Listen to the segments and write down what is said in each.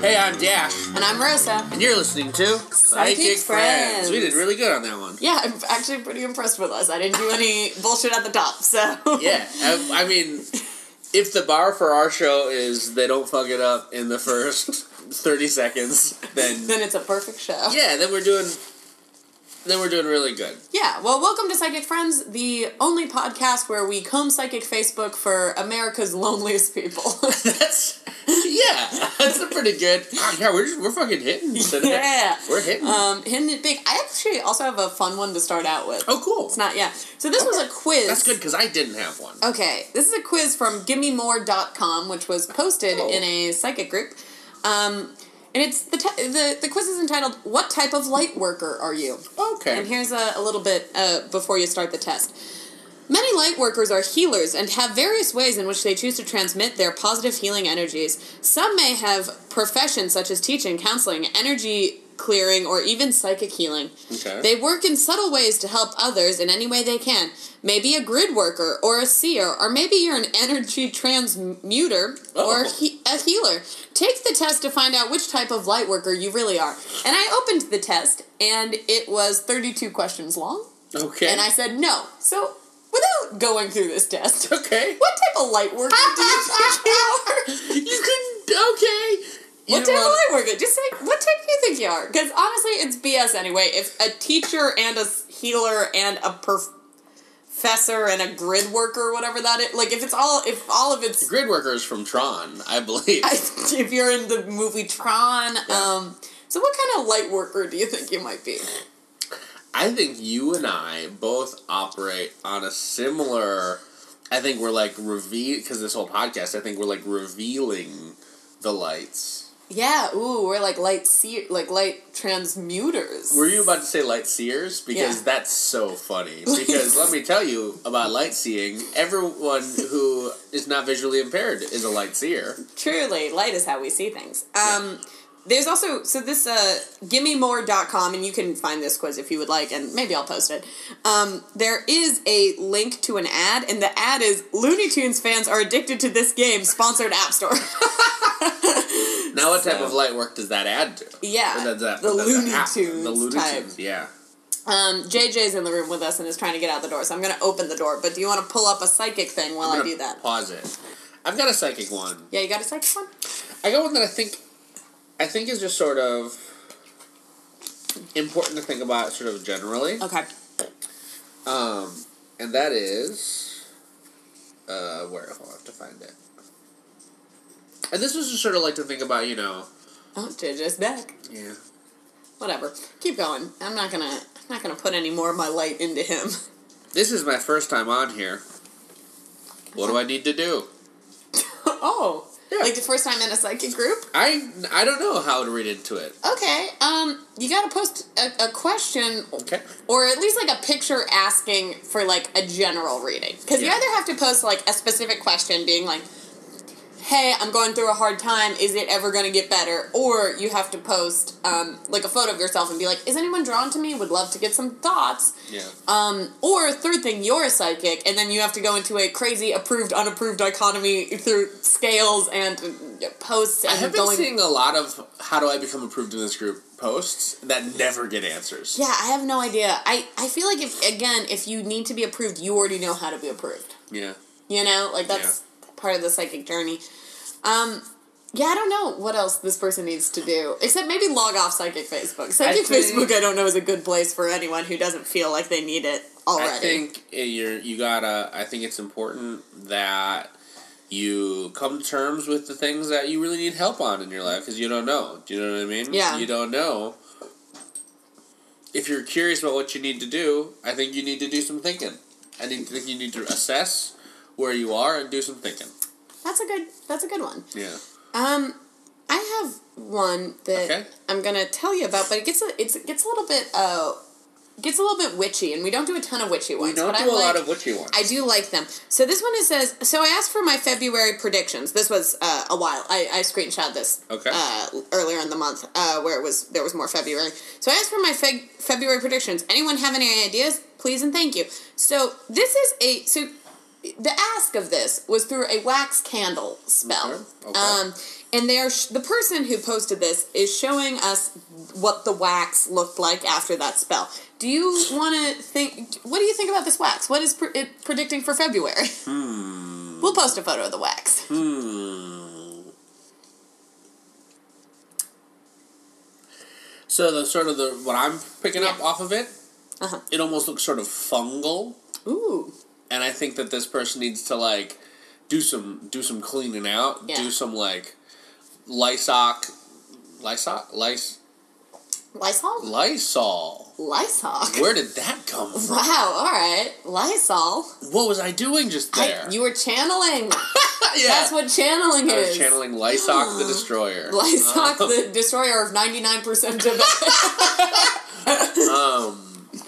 Hey, I'm Dash. And I'm Rosa. And you're listening to Psychic Friends. We did really good on that one. Yeah, I'm actually pretty impressed with us. I didn't do any bullshit at the top, so... Yeah, I mean, if the bar for our show is they don't fuck it up in the first 30 seconds, then... Then it's a perfect show. Yeah, then we're doing really good. Yeah, well, welcome to Psychic Friends, the only podcast where we comb Psychic Facebook for America's loneliest people. That's a pretty good... Oh, yeah, we're fucking hitting today. Yeah. We're hitting. Hitting it big. I actually also have a fun one to start out with. Oh, cool. It's not... Yeah. So this was a quiz. That's good, because I didn't have one. Okay. This is a quiz from GimmeMore.com, which was posted in a psychic group. And it's the quiz is entitled, What Type of Light Worker Are You? Okay. And here's a little bit before you start the test. Many light workers are healers and have various ways in which they choose to transmit their positive healing energies. Some may have professions such as teaching, counseling, energy clearing, or even psychic healing. Okay. They work in subtle ways to help others in any way they can. Maybe a grid worker or a seer, or maybe you're an energy transmuter or a healer. Take the test to find out which type of light worker you really are. And I opened the test, and it was 32 questions long. Okay. And I said no. So, without going through this test, okay, what type of light worker do you think you are? You couldn't, okay... What type of light worker? Just like, what type do you think you are? Because honestly, it's BS anyway. If a teacher and a healer and a professor and a grid worker, whatever that is, like if all of it's grid workers from Tron, I believe. If you're in the movie Tron, yeah. So what kind of light worker do you think you might be? I think you and I both operate on a similar. I think we're like because this whole podcast. I think we're like revealing the lights. Yeah, ooh, we're like light transmuters. Were you about to say light seers? Because that's so funny. Because let me tell you about light seeing. Everyone who is not visually impaired is a light seer. Truly, light is how we see things. There's also, so this, gimmemore.com, and you can find this quiz if you would like, and maybe I'll post it. There is a link to an ad, and the ad is, Looney Tunes fans are addicted to this game, sponsored App Store. Now what type of light work does that ad do? Yeah, the Looney Tunes type. Yeah. JJ's in the room with us and is trying to get out the door, so I'm going to open the door, but do you want to pull up a psychic thing while I do that? Pause it. I've got a psychic one. Yeah, you got a psychic one? I got one that I think is just sort of important to think about sort of generally. Okay. And that is... I'll have to find it. And this was just sort of like to think about, you know... Oh, JJ's back. Yeah. Whatever. Keep going. I'm not gonna put any more of my light into him. This is my first time on here. What do I need to do? Oh... Yeah. Like the first time in a psychic group? I don't know how to read into it. Okay, you gotta post a question, okay, or at least like a picture asking for like a general reading. Because you either have to post like a specific question being like, hey, I'm going through a hard time, is it ever gonna get better? Or you have to post like a photo of yourself and be like, is anyone drawn to me? Would love to get some thoughts. Yeah. Or third thing, you're a psychic, and then you have to go into a crazy approved, unapproved dichotomy through scales and posts. And I have been seeing a lot of how do I become approved in this group posts that never get answers. Yeah, I have no idea. I feel like if you need to be approved, you already know how to be approved. Yeah. You know, like that's part of the psychic journey. I don't know what else this person needs to do, except maybe log off Psychic Facebook. Facebook, I don't know, is a good place for anyone who doesn't feel like they need it already. I think I think it's important that you come to terms with the things that you really need help on in your life, because you don't know. Do you know what I mean? Yeah. You don't know. If you're curious about what you need to do, I think you need to do some thinking. I think you need to assess where you are and do some thinking. That's a good one. Yeah. I have one that I'm gonna tell you about, but it gets a little bit witchy, and we don't do a ton of witchy ones. We don't do a lot of witchy ones. I do like them. So this one I asked for my February predictions. This was a while. I screenshot this earlier in the month where there was more February. So I asked for my February predictions. Anyone have any ideas? Please and thank you. So this is the ask of this was through a wax candle spell. Okay. And they are the person who posted this is showing us what the wax looked like after that spell. Do you want to think... What do you think about this wax? What is it predicting for February? We'll post a photo of the wax. So the sort of the... What I'm picking up off of it, it almost looks sort of fungal. Ooh. And I think that this person needs to, like, do some cleaning out. Yeah. Do some, like... Lysol. Where did that come from? Wow, all right. Lysol. What was I doing just there? You were channeling. Yeah. That's what channeling is. I was channeling Lysoc the Destroyer. Lysoc the Destroyer of 99% of it.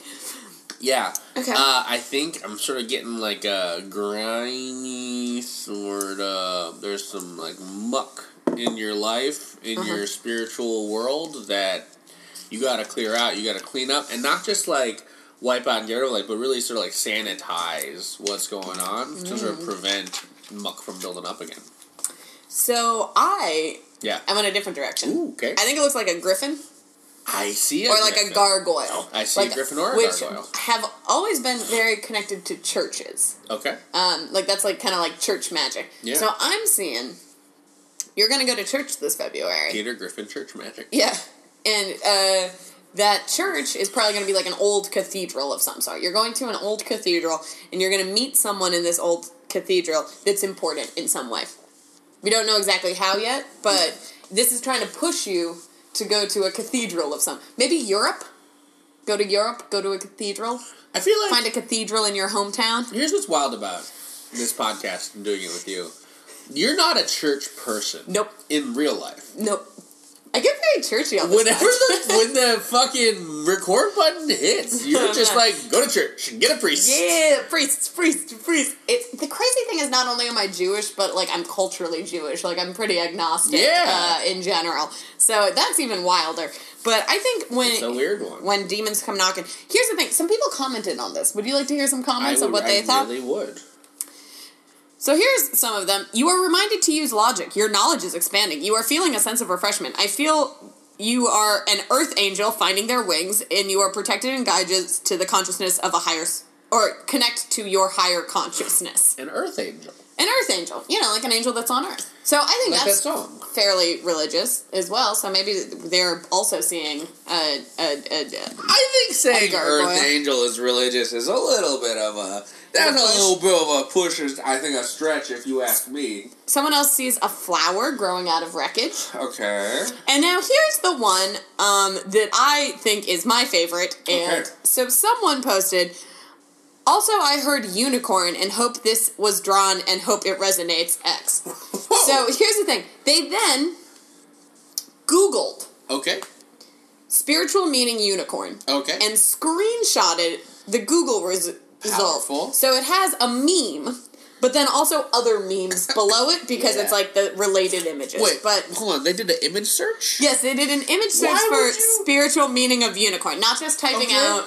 Yeah. Okay. I think I'm sort of getting like a grimy sort of... There's some like muck in your life, in your spiritual world, that you gotta clear out, you gotta clean up, and not just like wipe out and get rid of it, but really sort of like sanitize what's going on to sort of prevent muck from building up again. So I'm in a different direction. Ooh, okay. I think it looks like a griffin. I see it. Or like a gargoyle. Oh, I see like, a griffin or a gargoyle. Which have always been very connected to churches. Okay. Like that's like kind of like church magic. Yeah. So I'm seeing... You're going to go to church this February. Peter Griffin church magic. Yeah. And that church is probably going to be like an old cathedral of some sort. You're going to an old cathedral, and you're going to meet someone in this old cathedral that's important in some way. We don't know exactly how yet, but this is trying to push you to go to a cathedral of some... Maybe Europe? Go to Europe, go to a cathedral. I feel like... Find a cathedral in your hometown. Here's what's wild about this podcast and doing it with you. You're not a church person. Nope. In real life. Nope. I get very churchy on this. When the fucking record button hits, you're just like, go to church and get a priest. Yeah, priest. The crazy thing is not only am I Jewish, but like I'm culturally Jewish. Like I'm pretty agnostic in general. So that's even wilder. But I think it's a weird one. When demons come knocking, here's the thing. Some people commented on this. Would you like to hear some comments of what they thought? I really would. So here's some of them. You are reminded to use logic. Your knowledge is expanding. You are feeling a sense of refreshment. I feel you are an earth angel finding their wings, and you are protected and guided to the consciousness of a higher... Or connect to your higher consciousness. An earth angel. An earth angel. You know, like an angel that's on earth. So I think like that's fairly religious as well. So maybe they're also seeing I think saying earth angel is religious is a little bit of a... That's a little bit of a push, I think a stretch, if you ask me. Someone else sees a flower growing out of wreckage. Okay. And now here's the one that I think is my favorite. And so someone posted, also I heard unicorn and hope this was drawn and hope it resonates X. So here's the thing. They then Googled. Okay. Spiritual meaning unicorn. Okay. And screenshotted the Google result. So it has a meme, but then also other memes below it because it's like the related images. Wait, but hold on, they did an image search? Yes, they did an image search for spiritual meaning of unicorn, not just typing out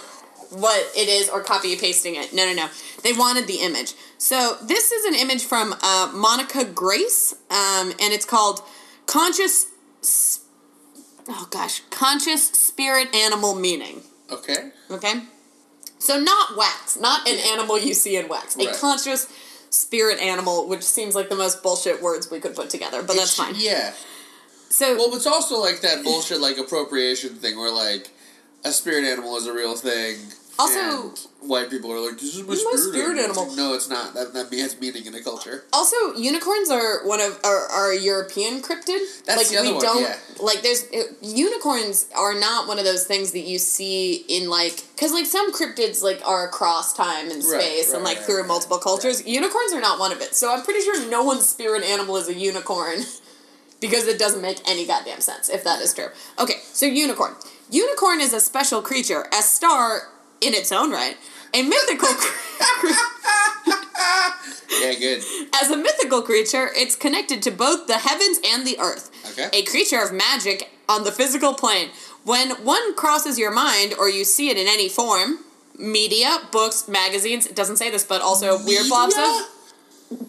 what it is or copy and pasting it. No. They wanted the image. So this is an image from Monica Grace, and it's called Conscious Spirit Animal Meaning. Okay. So not wax, not an animal you see in wax. A conscious spirit animal, which seems like the most bullshit words we could put together, but that's fine. Yeah. So well, it's also like that bullshit like appropriation thing where like a spirit animal is a real thing. Also, white people are like, this is my spirit animal. No, it's not. That has meaning in the culture. Also, unicorns are one of are a European cryptid. That's like, the other one. Like there's unicorns are not one of those things that you see in like because like some cryptids like are across time and space and like through multiple cultures. Right. Unicorns are not one of it. So I'm pretty sure no one's spirit animal is a unicorn because it doesn't make any goddamn sense if that is true. Okay, so unicorn. Unicorn is a special creature, a star. In its own right, a mythical creature. Yeah, good. As a mythical creature, it's connected to both the heavens and the earth. Okay. A creature of magic on the physical plane. When one crosses your mind, or you see it in any form, media, books, magazines, it doesn't say this, but also weird blobs of...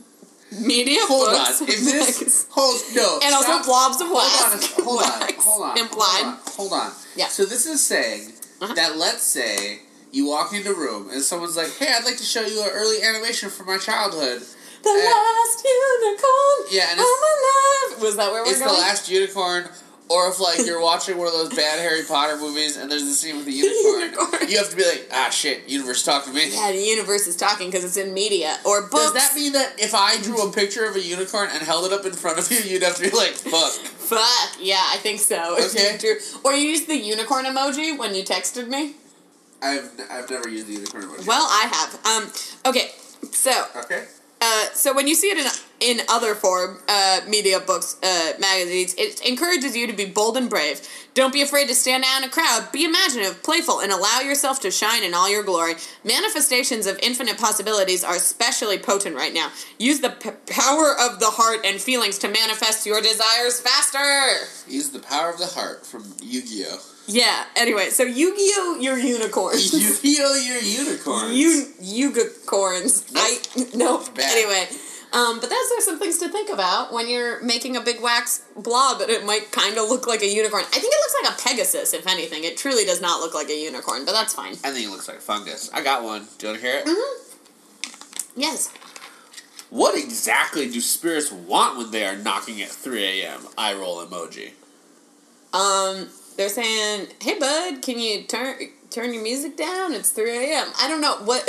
media hold books. On. If this holds no, and also blobs of wax. Hold on. Implied. Hold on. Yeah. So this is saying that let's say you walk into a room and someone's like, "Hey, I'd like to show you an early animation from my childhood." The last unicorn. Yeah, and I'm alive. Was that where we're going? It's the last unicorn. Or if, like, you're watching one of those bad Harry Potter movies and there's a scene with the unicorn, you have to be like, ah, shit, universe talking to me. Yeah, the universe is talking because it's in media or books. Does that mean that if I drew a picture of a unicorn and held it up in front of you, you'd have to be like, fuck. Fuck. Yeah, I think so. Okay. Or you used the unicorn emoji when you texted me. I've never used the unicorn emoji. Well, I have. Okay, so. Okay. So when you see it in other form, media, books, magazines, it encourages you to be bold and brave. Don't be afraid to stand out in a crowd. Be imaginative, playful, and allow yourself to shine in all your glory. Manifestations of infinite possibilities are especially potent right now. Use the power of the heart and feelings to manifest your desires faster. Use the power of the heart from Yu-Gi-Oh! Yeah, anyway, so Yu-Gi-Oh! Your unicorns. Yu-Gi-Oh! Your unicorns. Yugicorns. Nope. Anyway, but those are some things to think about when you're making a big wax blob, and it might kind of look like a unicorn. I think it looks like a Pegasus, if anything. It truly does not look like a unicorn, but that's fine. I think it looks like fungus. I got one. Do you want to hear it? Mm-hmm. Yes. What exactly do spirits want when they are knocking at 3 a.m.? Eye roll emoji. They're saying, "Hey, bud, can you turn your music down? It's 3 a.m. I don't know what.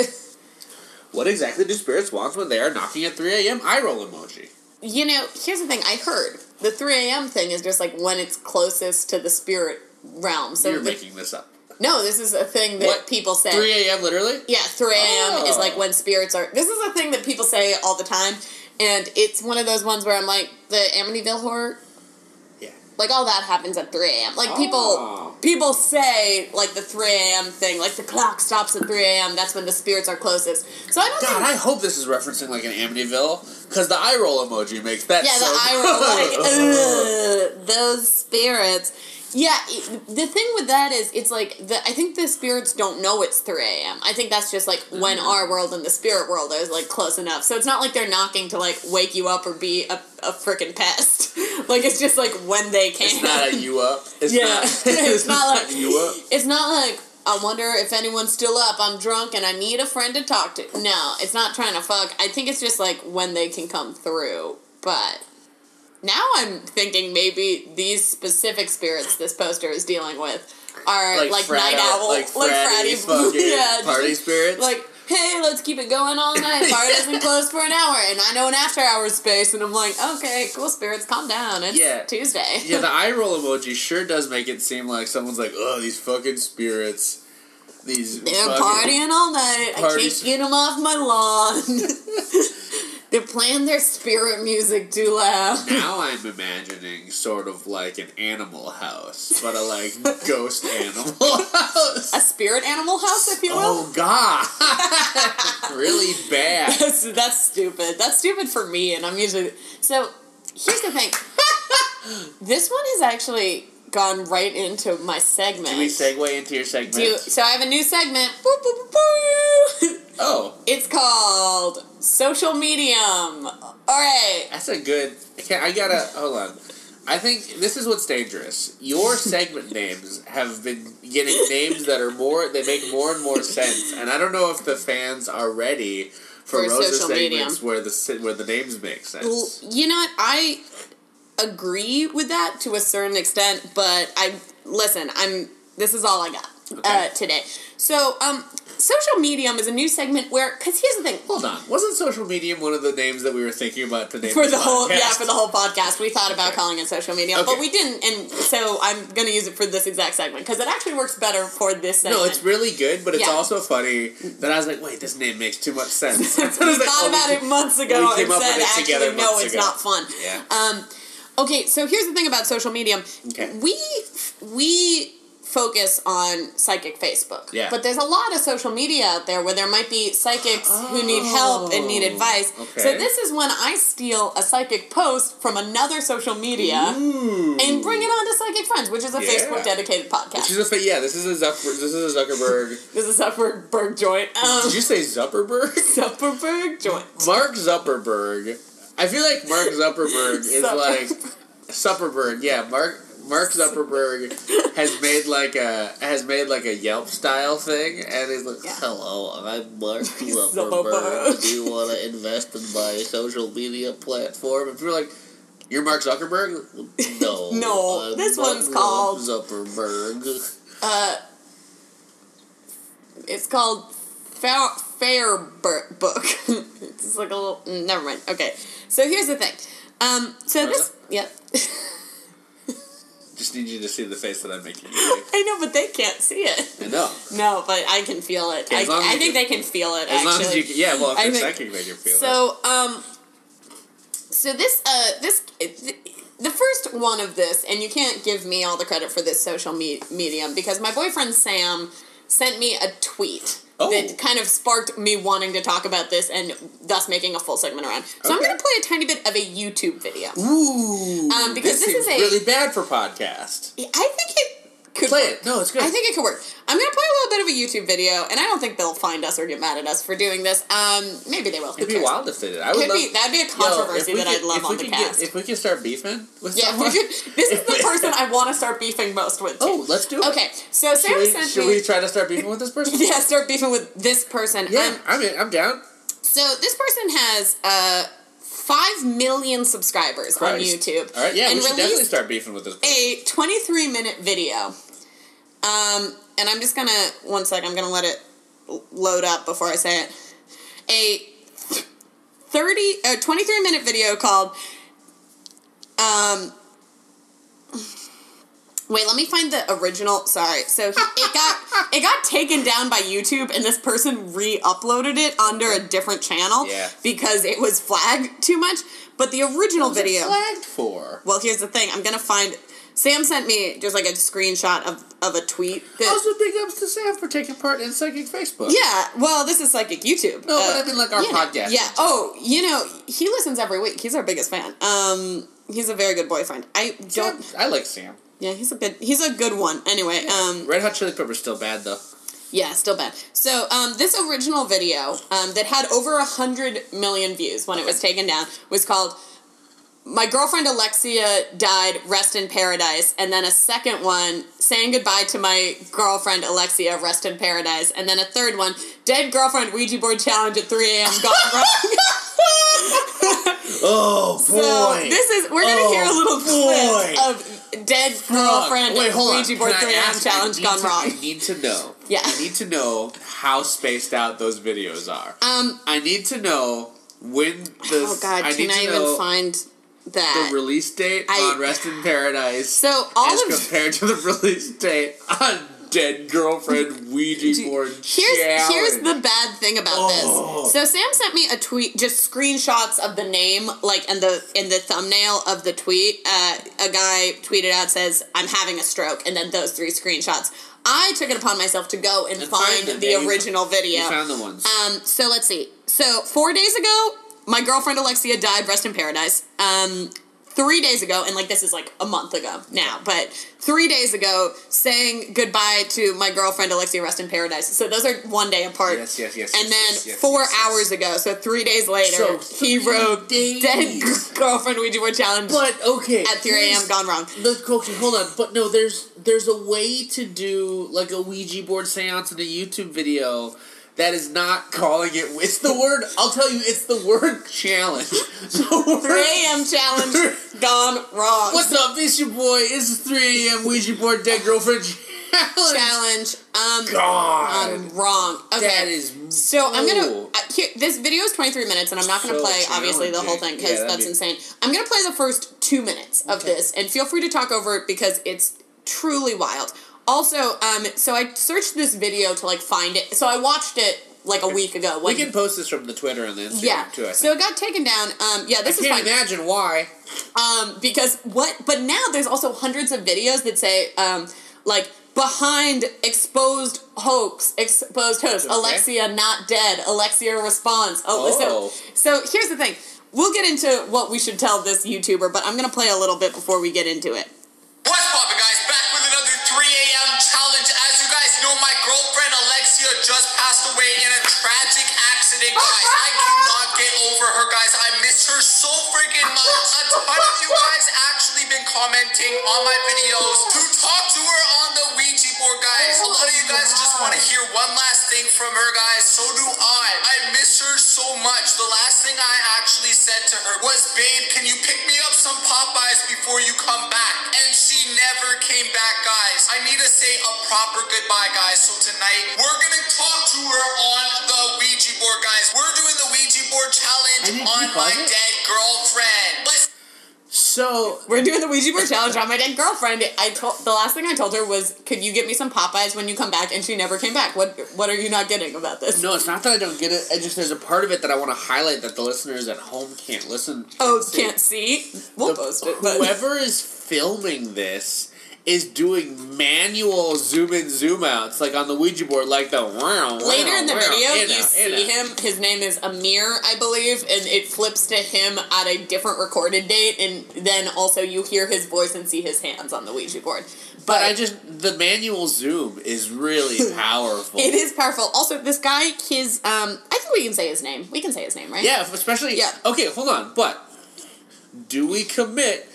What exactly do spirits want when they are knocking at 3 a.m.? Eye roll emoji. You know, here's the thing. I heard the 3 a.m. thing is just like when it's closest to the spirit realm. So you're making this up. No, this is a thing that people say. 3 a.m. literally? Yeah, 3 a.m. is like when spirits are. This is a thing that people say all the time, and it's one of those ones where I'm like the Amityville Horror. Like, all that happens at 3 a.m. Like, people say, like, the 3 a.m. thing. Like, the clock stops at 3 a.m. That's when the spirits are closest. So, God, I hope this is referencing, like, an Amityville. Because the eye roll emoji makes that sound. Yeah, the eye roll. Like, those spirits. Yeah, the thing with that is, it's like, I think the spirits don't know it's 3 a.m. I think that's just, like, when our world and the spirit world is, like, close enough. So, it's not like they're knocking to, like, wake you up or be a frickin' pest. Like, it's just, like, when they can. It's not a you up. It's not like you up. It's not like, I wonder if anyone's still up, I'm drunk, and I need a friend to talk to. No, it's not trying to fuck. I think it's just, like, when they can come through. But now I'm thinking maybe these specific spirits this poster is dealing with are, like night owl. Like fratty yeah, party spirits. Like, hey, let's keep it going all night. Bar doesn't close for an hour, and I know an after-hours space, and I'm like, okay, cool spirits, calm down. It's Tuesday. Yeah, the eye roll emoji sure does make it seem like someone's like, oh, these fucking spirits. They're partying all night. I can't get them off my lawn. They're playing their spirit music too loud. Now I'm imagining sort of like an animal house, but a like ghost animal house. A spirit animal house, if you will? Oh, God. Really bad. That's stupid. That's stupid for me, and I'm usually. So, here's the thing. This one is actually gone right into my segment. Do we segue into your segment? So I have a new segment. Boop, boop, boop, boop. Oh. It's called Social Medium. All right. That's a good. I gotta. Hold on. I think this is what's dangerous. Your segment names have been getting names that are more. They make more and more sense. And I don't know if the fans are ready for Rosa's segments where the names make sense. You know what? I agree with that to a certain extent, but this is all I got today. So, Social Medium is a new segment where, because here's the thing. Hold on. Wasn't Social Medium one of the names that we were thinking about today? For the whole podcast. We thought about calling it Social Medium, but we didn't, and so I'm going to use it for this exact segment, because it actually works better for this segment. No, it's really good, but it's also funny that I was like, wait, this name makes too much sense. We thought about it months ago and said, actually, no, it's not fun. Yeah. Okay, so here's the thing about Social Medium. Okay. We focus on psychic Facebook. Yeah. But there's a lot of social media out there where there might be psychics who need help and need advice. Okay. So this is when I steal a psychic post from another social media and bring it on to Psychic Friends, which is a Facebook dedicated podcast. This is a Zuckerberg. This is a Zuckerberg joint. Did you say Zuckerberg? Zuckerberg joint. Mark Zuckerberg I feel like Mark Zuckerberg is like Supperberg. Yeah, Mark Zuckerberg has made like a Yelp style thing, and he's like, "Hello, I'm Mark Zuckerberg. Do you want to invest in my social media platform?" And people are like, "You're Mark Zuckerberg? No, no. I'm this Mark one's called Zuckerberg. It's called Fairbook. It's like a little. Never mind. Okay, so here's the thing. Yep." Yeah. Just need you to see the face that I'm making. I know, but they can't see it. I know. No, but I can feel it. I think they can feel it, actually. As long as you can, yeah, well, if they're psychic, they can feel it. So this, the first one of this, and you can't give me all the credit for this social medium, because my boyfriend Sam sent me a tweet that kind of sparked me wanting to talk about this and thus making a full segment around. So I'm going to play a tiny bit of a YouTube video. Ooh, because this is really bad for podcast. I think it could play work. It. No, it's good. I think it could work. I'm going to play a little bit of a YouTube video, and I don't think they'll find us or get mad at us for doing this. Maybe they will. It'd be wild if they did. That'd be a controversy I'd love on the cast. If we could start beefing with someone. This is the person I want to start beefing most with. Oh, let's do it. Okay, so Sarah sent me... Should we try to start beefing with this person? Yeah, start beefing with this person. Yeah, I mean, I'm down. So this person has 5 million subscribers on YouTube. All right, yeah, we should definitely start beefing with this person. A 23-minute video. And I'm just going to... One sec, I'm going to let it load up before I say it. A 23-minute video called... Wait, let me find the original... Sorry. So, it got taken down by YouTube, and this person re-uploaded it under a different channel because it was flagged too much. But the original video... What was it flagged for? Well, here's the thing. I'm going to find... Sam sent me just like a screenshot of a tweet. Also, big ups to Sam for taking part in Psychic Facebook. Yeah, well, this is Psychic YouTube. No, but I mean like our podcast. Yeah. Oh, he listens every week. He's our biggest fan. He's a very good boyfriend. I like Sam. Yeah, he's a good one. Anyway, Red Hot Chili Pepper's still bad though. Yeah, still bad. So, this original video that had over 100 million views when it was taken down was called. My girlfriend Alexia died, rest in paradise. And then a second one, saying goodbye to my girlfriend Alexia, rest in paradise. And then a third one, dead girlfriend Ouija board challenge at 3 a.m. gone wrong. Oh, boy. So we're going to hear a little clip of dead girlfriend Ouija board 3 a.m. challenge gone wrong. I need to know. Yeah. I need to know how spaced out those videos are. I need to know when the... Oh, God, can I even find... That. The release date on Rest in Paradise compared to the release date on Dead Girlfriend Ouija Board Challenge. Here's the bad thing about this. So Sam sent me a tweet, just screenshots of the name, like in the thumbnail of the tweet. A guy tweeted out, says, "I'm having a stroke," and then those three screenshots. I took it upon myself to go and find the original video. You found the ones. So let's see. So 4 days ago, my girlfriend Alexia died, rest in paradise. 3 days ago, and this is a month ago now, but 3 days ago, saying goodbye to my girlfriend Alexia, rest in paradise. So those are 1 day apart. Yes. And then 4 hours ago, so 3 days later, he wrote Dead Girlfriend Ouija Board Challenge at 3 a.m. gone wrong. Okay, hold on. But no, there's a way to do a Ouija board seance in a YouTube video. That is not calling it... It's the word... I'll tell you, it's the word challenge. The word... 3 a.m. challenge gone wrong. What's up? It's your boy. This is 3 a.m. Ouija board dead girlfriend challenge. Gone wrong. Okay. That is... So I'm going to... This video is 23 minutes, and I'm not going to play, obviously, the whole thing, because that's insane. I'm going to play the first 2 minutes of this, and feel free to talk over it, because it's truly wild. Also, so I searched this video to, find it. So I watched it, a week ago. We can post this from the Twitter and the Instagram, too, I think. So it got taken down. This is fine. I can't imagine why. But now there's also hundreds of videos that say, behind exposed hoax, exposed hoax, Alexia not dead, Alexia responds. So here's the thing. We'll get into what we should tell this YouTuber, but I'm going to play a little bit before we get into it. What's poppin', guys? Back with another 3 a.m. challenge. As you guys know, my girlfriend Alexia just passed away in a tragic accident, guys. I cannot get over her, guys. I miss her so so freaking much. A ton of you guys actually been commenting on my videos to talk to her on the Ouija board, guys. A lot of you guys just want to hear one last thing from her, guys. So do I miss her so much. The last thing I actually said to her was, babe, can you pick me up some Popeyes before you come back? And she never came back, guys. I need to say a proper goodbye, guys. So tonight, we're gonna talk to her on the Ouija board, guys. We're doing the Ouija board challenge on my dead girlfriend. So we're doing the Ouija board challenge on my dead girlfriend. The last thing I told her was, could you get me some Popeyes when you come back? And she never came back. What are you not getting about this? No, it's not that I don't get it. It's just there's a part of it that I want to highlight that the listeners at home can't listen. Can't see? We'll post it. But whoever is filming this is doing manual zoom in, zoom outs, like on the Ouija board, like the wow. Later in the video, you see him. His name is Amir, I believe, and it flips to him at a different recorded date, and then also you hear his voice and see his hands on the Ouija board. But I just, the manual zoom is really powerful. It is powerful. Also, this guy, his, I think we can say his name. We can say his name, right? Yeah, especially, yeah. Okay, hold on, but do we commit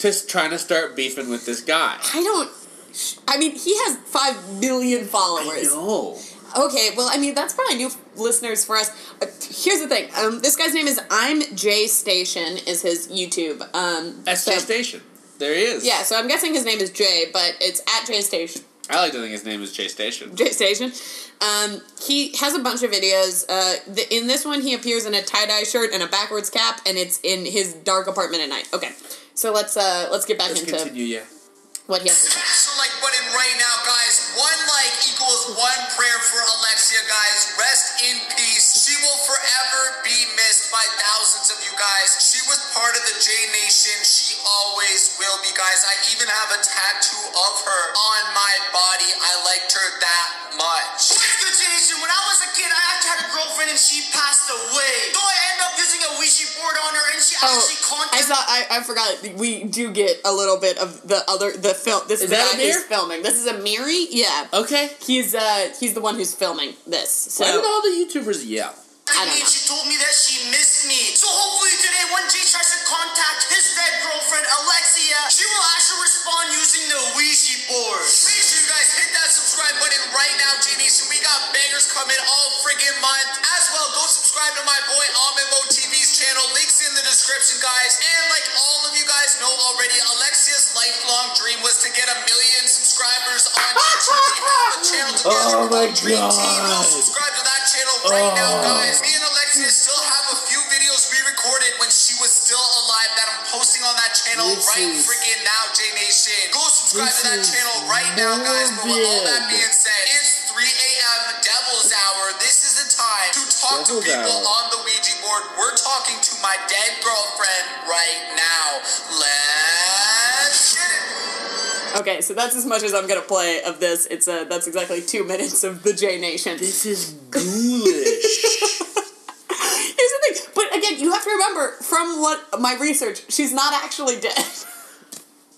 to trying to start beefing with this guy? He has 5 million followers. I know. Okay, well, I mean, that's probably new listeners for us. Here's the thing. This guy's name is I'm J Station is his YouTube. J Station. There he is. Yeah, so I'm guessing his name is J, but it's at J Station. I like to think his name is J Station. J Station. He has a bunch of videos. In this one, he appears in a tie-dye shirt and a backwards cap, and it's in his dark apartment at night. Okay. So let's get back into continue, yeah. What he has to do. Like button right now, guys. One like equals one prayer for Alexia, guys. Rest in peace. She will forever be missed by thousands of you guys. She was part of the J Nation. She always will be, guys. I even have a tattoo of her on my body. I liked her that much. What's the J Nation? When I was a kid, I actually had a girlfriend and she passed away. So I ended up using a Ouija board on her and she actually contacted. I forgot. We do get a little bit of the film. This is that Amir? Filming. This is Amiri? Yeah. Okay. He's the one who's filming this. So why did all the YouTubers yell? I don't know. She told me that she missed me. So hopefully today when Jay tries to contact his dead girlfriend, Alexia, she will actually respond using the Ouija board. Make sure you guys hit that subscribe button right now, J Nation. We got bangers coming all friggin' month. As well, go subscribe to my boy Amimo TV's channel. Links in the description, guys. And like all of you guys know already, Alexia's lifelong dream was to get 1 million subscribers on YouTube. We have a channel together. Oh my dream team. Go subscribe to that channel right now, guys. Me and Alexia still have a few videos we recorded when she was still alive that I'm posting on that channel freaking now, J Nation. Go subscribe to that channel right now, guys. But with all that being said, it's 3 a.m. Devil's Hour. This is the time to talk to people on the Ouija board. We're talking to my dead girlfriend right now. Let's get it. Okay, so that's as much as I'm going to play of this. That's exactly 2 minutes of the J Nation. This is ghoulish. Here's the thing, but again, you have to remember from what my research, she's not actually dead.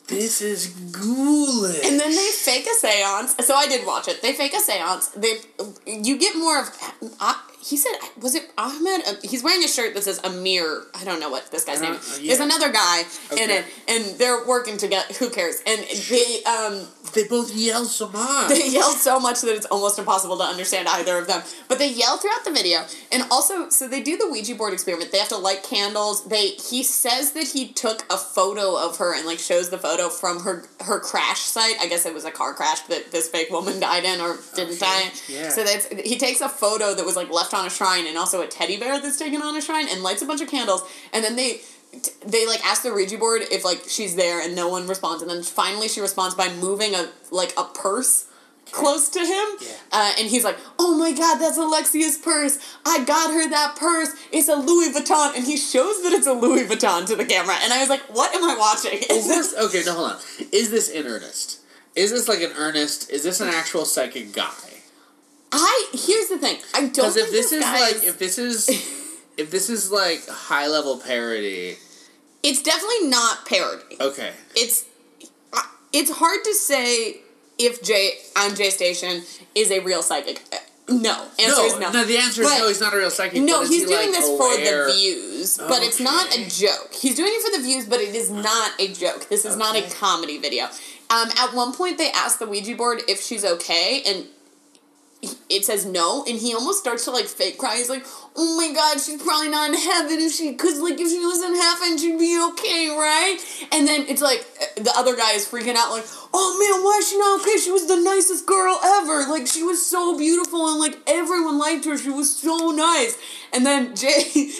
This is ghoulish. And then they fake a seance. So I did watch it. They fake a seance. You get more of. He said, was it Ahmed? He's wearing a shirt that says Amir. I don't know what this guy's name is. Yeah. There's another guy in it, and they're working together. Who cares? And they both yell so much. They yell so much that it's almost impossible to understand either of them. But they yell throughout the video. And also, so they do the Ouija board experiment. They have to light candles. He says that he took a photo of her and like shows the photo from her crash site. I guess it was a car crash that this fake woman died in or didn't die in. Yeah. So he takes a photo that was like left on a shrine and also a teddy bear that's taken on a shrine and lights a bunch of candles, and then they like ask the Ouija board if like she's there and no one responds, and then finally she responds by moving a purse close to him, and he's like, oh my god, that's Alexia's purse, I got her that purse, it's a Louis Vuitton, and he shows that it's a Louis Vuitton to the camera, and I was like, what am I watching? Hold on, is this in earnest? Is this like an earnest, is this an actual psychic guy? Here's the thing. I don't think if this is like high level parody, it's definitely not parody. Okay. It's hard to say if I'm J Station is a real psychic. No. Answer is no. No, the answer is no, he's not a real psychic. No, he's doing this for the views. views, but it's not a joke. He's doing it for the views, but it is not a joke. This is not a comedy video. At one point, they asked the Ouija board if she's okay, and it says no, and he almost starts to, like, fake cry. He's like, oh my god, she's probably not in heaven if she was in heaven, she'd be okay, right? And then it's like, the other guy is freaking out, like, oh man, why is she not okay? She was the nicest girl ever. Like, she was so beautiful, and, like, everyone liked her. She was so nice. And then Jay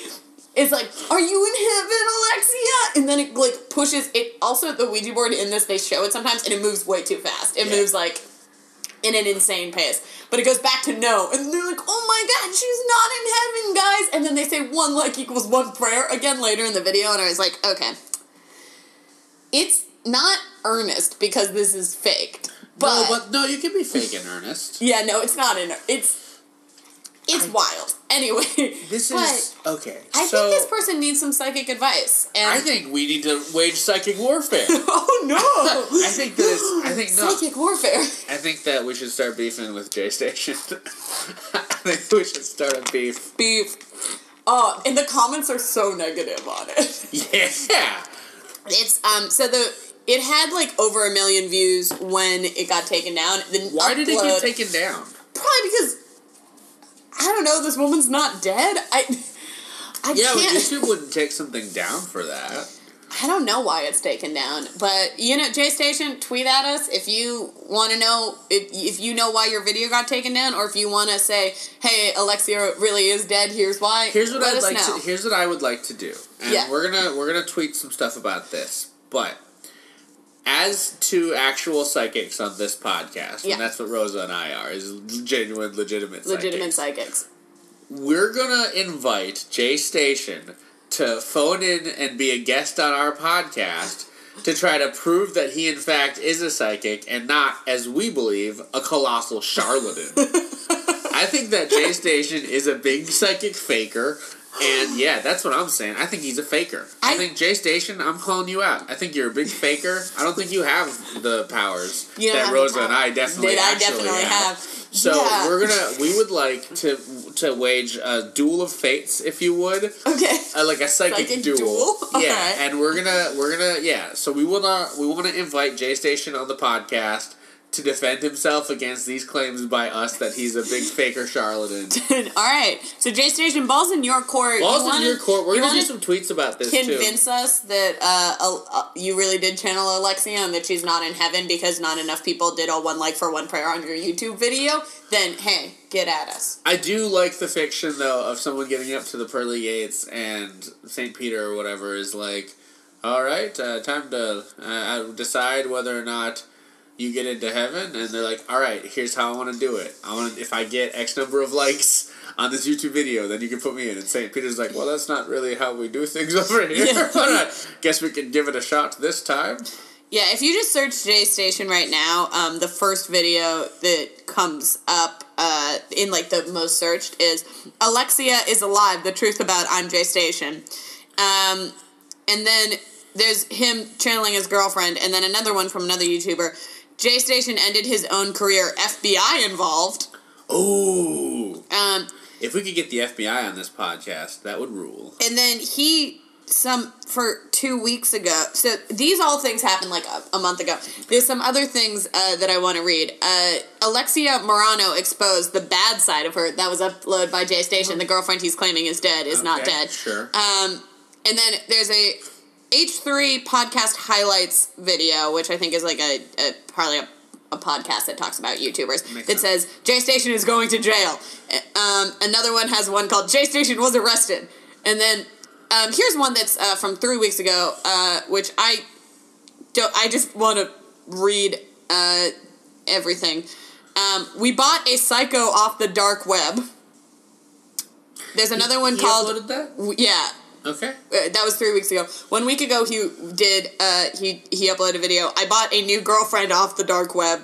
is like, are you in heaven, Alexia? And then it, like, pushes it. Also, the Ouija board in this, they show it sometimes, and it moves way too fast. It moves, like, in an insane pace. But it goes back to no. And they're like, oh my god, she's not in heaven, guys. And then they say one like equals one prayer again later in the video. And I was like, okay. It's not earnest because this is faked. But no, you can be fake and earnest. Yeah, no, it's not in It's wild. Anyway. This is... Okay. I think this person needs some psychic advice. And I think we need to wage psychic warfare. Oh, no! Psychic warfare. I think that we should start beefing with J-Station. I think we should start a beef. Oh, and the comments are so negative on it. Yeah! It's, It had, like, over 1 million views when it got taken down. Why did it get taken down? Probably because... I don't know, this woman's not dead. Yeah, well, YouTube wouldn't take something down for that. I don't know why it's taken down. But, you know, J-Station, tweet at us if you want to know, if you know why your video got taken down, or if you want to say, hey, Alexia really is dead, here's why. Here's what I would like to do. And we're gonna tweet some stuff about this. But as to actual psychics on this podcast, and that's what Rosa and I are, is genuine, legitimate psychics. We're going to invite J-Station to phone in and be a guest on our podcast to try to prove that he, in fact, is a psychic and not, as we believe, a colossal charlatan. I think that J-Station is a big psychic faker. And, yeah, that's what I'm saying. I think he's a faker. I think, J-Station, I'm calling you out. I think you're a big faker. I don't think you have the powers that Rosa and I definitely have. So, we would like to wage a duel of fates, if you would. Okay. Like a psychic duel. Yeah, right. And so we want to invite J-Station on the podcast to defend himself against these claims by us that he's a big faker charlatan. Alright, so J-Station, ball's in your court. We're going to do some tweets about this, convince us that you really did channel Alexia and that she's not in heaven because not enough people did all one like for one prayer on your YouTube video. Then, hey, get at us. I do like the fiction, though, of someone getting up to the pearly gates and St. Peter or whatever is like, alright, time to decide whether or not you get into heaven, and they're like, all right, here's how I want to do it. If I get X number of likes on this YouTube video, then you can put me in. And St. Peter's like, well, that's not really how we do things over here. Yeah. But I guess we can give it a shot this time. Yeah, if you just search J-Station right now, the first video that comes up in, like, the most searched is, Alexia is alive, the truth about I'm J-Station. And then there's him channeling his girlfriend, and then another one from another YouTuber, J-Station ended his own career, FBI involved. Oh. If we could get the FBI on this podcast, that would rule. And then for 2 weeks ago, so these all things happened like a month ago. There's some other things that I want to read. Alexia Morano exposed the bad side of her that was uploaded by J-Station. The girlfriend he's claiming is dead is not dead. Sure. And then there's a H3 podcast highlights video, which I think is like probably a podcast that talks about YouTubers. It says, J-Station is going to jail. Another one has one called, J-Station was arrested. And then here's one that's from 3 weeks ago, which I just want to read everything. We bought a psycho off the dark web. There's another one called... He uploaded that? Yeah. Okay. That was 3 weeks ago. 1 week ago, he did, he uploaded a video, I bought a new girlfriend off the dark web.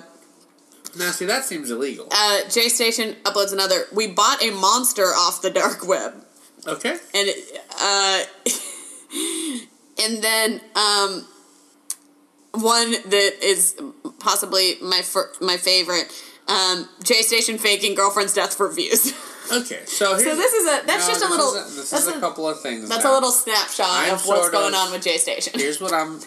Now, see, that seems illegal. J-Station uploads another, we bought a monster off the dark web. Okay. And, and then, one that is possibly my favorite, J-Station faking girlfriend's death for views. Okay, so this is a that's just a couple of things. That's now. A little snapshot of what's going on with JStation. Here's what I'm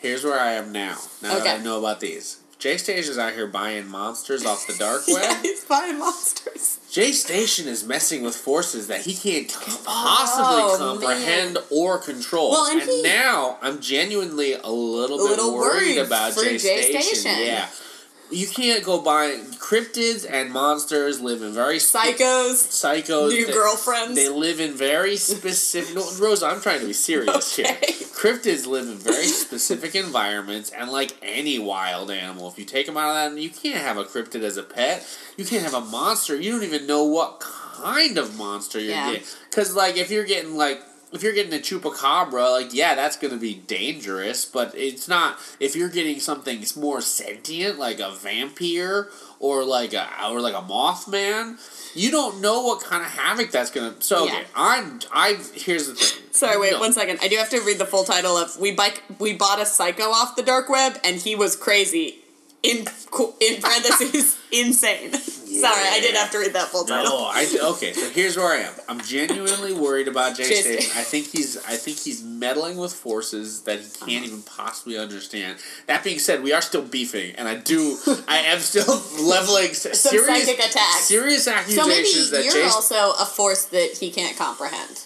here's where I am now. Now that I know about these. JStation is out here buying monsters off the dark web. Yeah, he's buying monsters. JStation is messing with forces that he can't possibly comprehend or control. Well, and now I'm genuinely a little bit worried about JStation. Yeah. You can't go buy cryptids and monsters live in very psychos. New girlfriends. They live in very specific. No, Rosa, I'm trying to be serious here. Cryptids live in very specific environments, and like any wild animal, if you take them out of that, you can't have a cryptid as a pet. You can't have a monster. You don't even know what kind of monster you're getting. Because like if you're getting a chupacabra, that's going to be dangerous, but it's not. If you're getting something more sentient, like a vampire or like a Mothman, you don't know what kind of havoc that's going to... Here's the thing. Sorry, wait, 1 second. I do have to read the full title of We Bought a Psycho Off the Dark Web, and he was crazy. In parentheses, insane. Yeah. Sorry, I did have to read that full title. So here's where I am. I'm genuinely worried about JStation. I think he's meddling with forces that he can't even possibly understand. That being said, we are still beefing, and I am still leveling serious psychic attacks, serious accusations. So maybe you're also a force that he can't comprehend.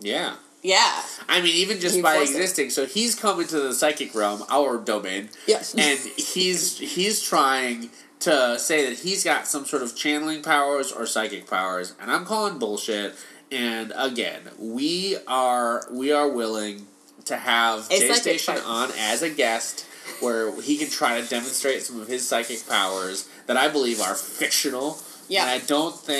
Yeah. Yeah. I mean, even just by existing. So he's coming to the psychic realm, our domain. Yes. And he's trying to say that he's got some sort of channeling powers or psychic powers, and I'm calling bullshit. And again, we are willing to have JStation on as a guest where he can try to demonstrate some of his psychic powers that I believe are fictional. Yeah. I think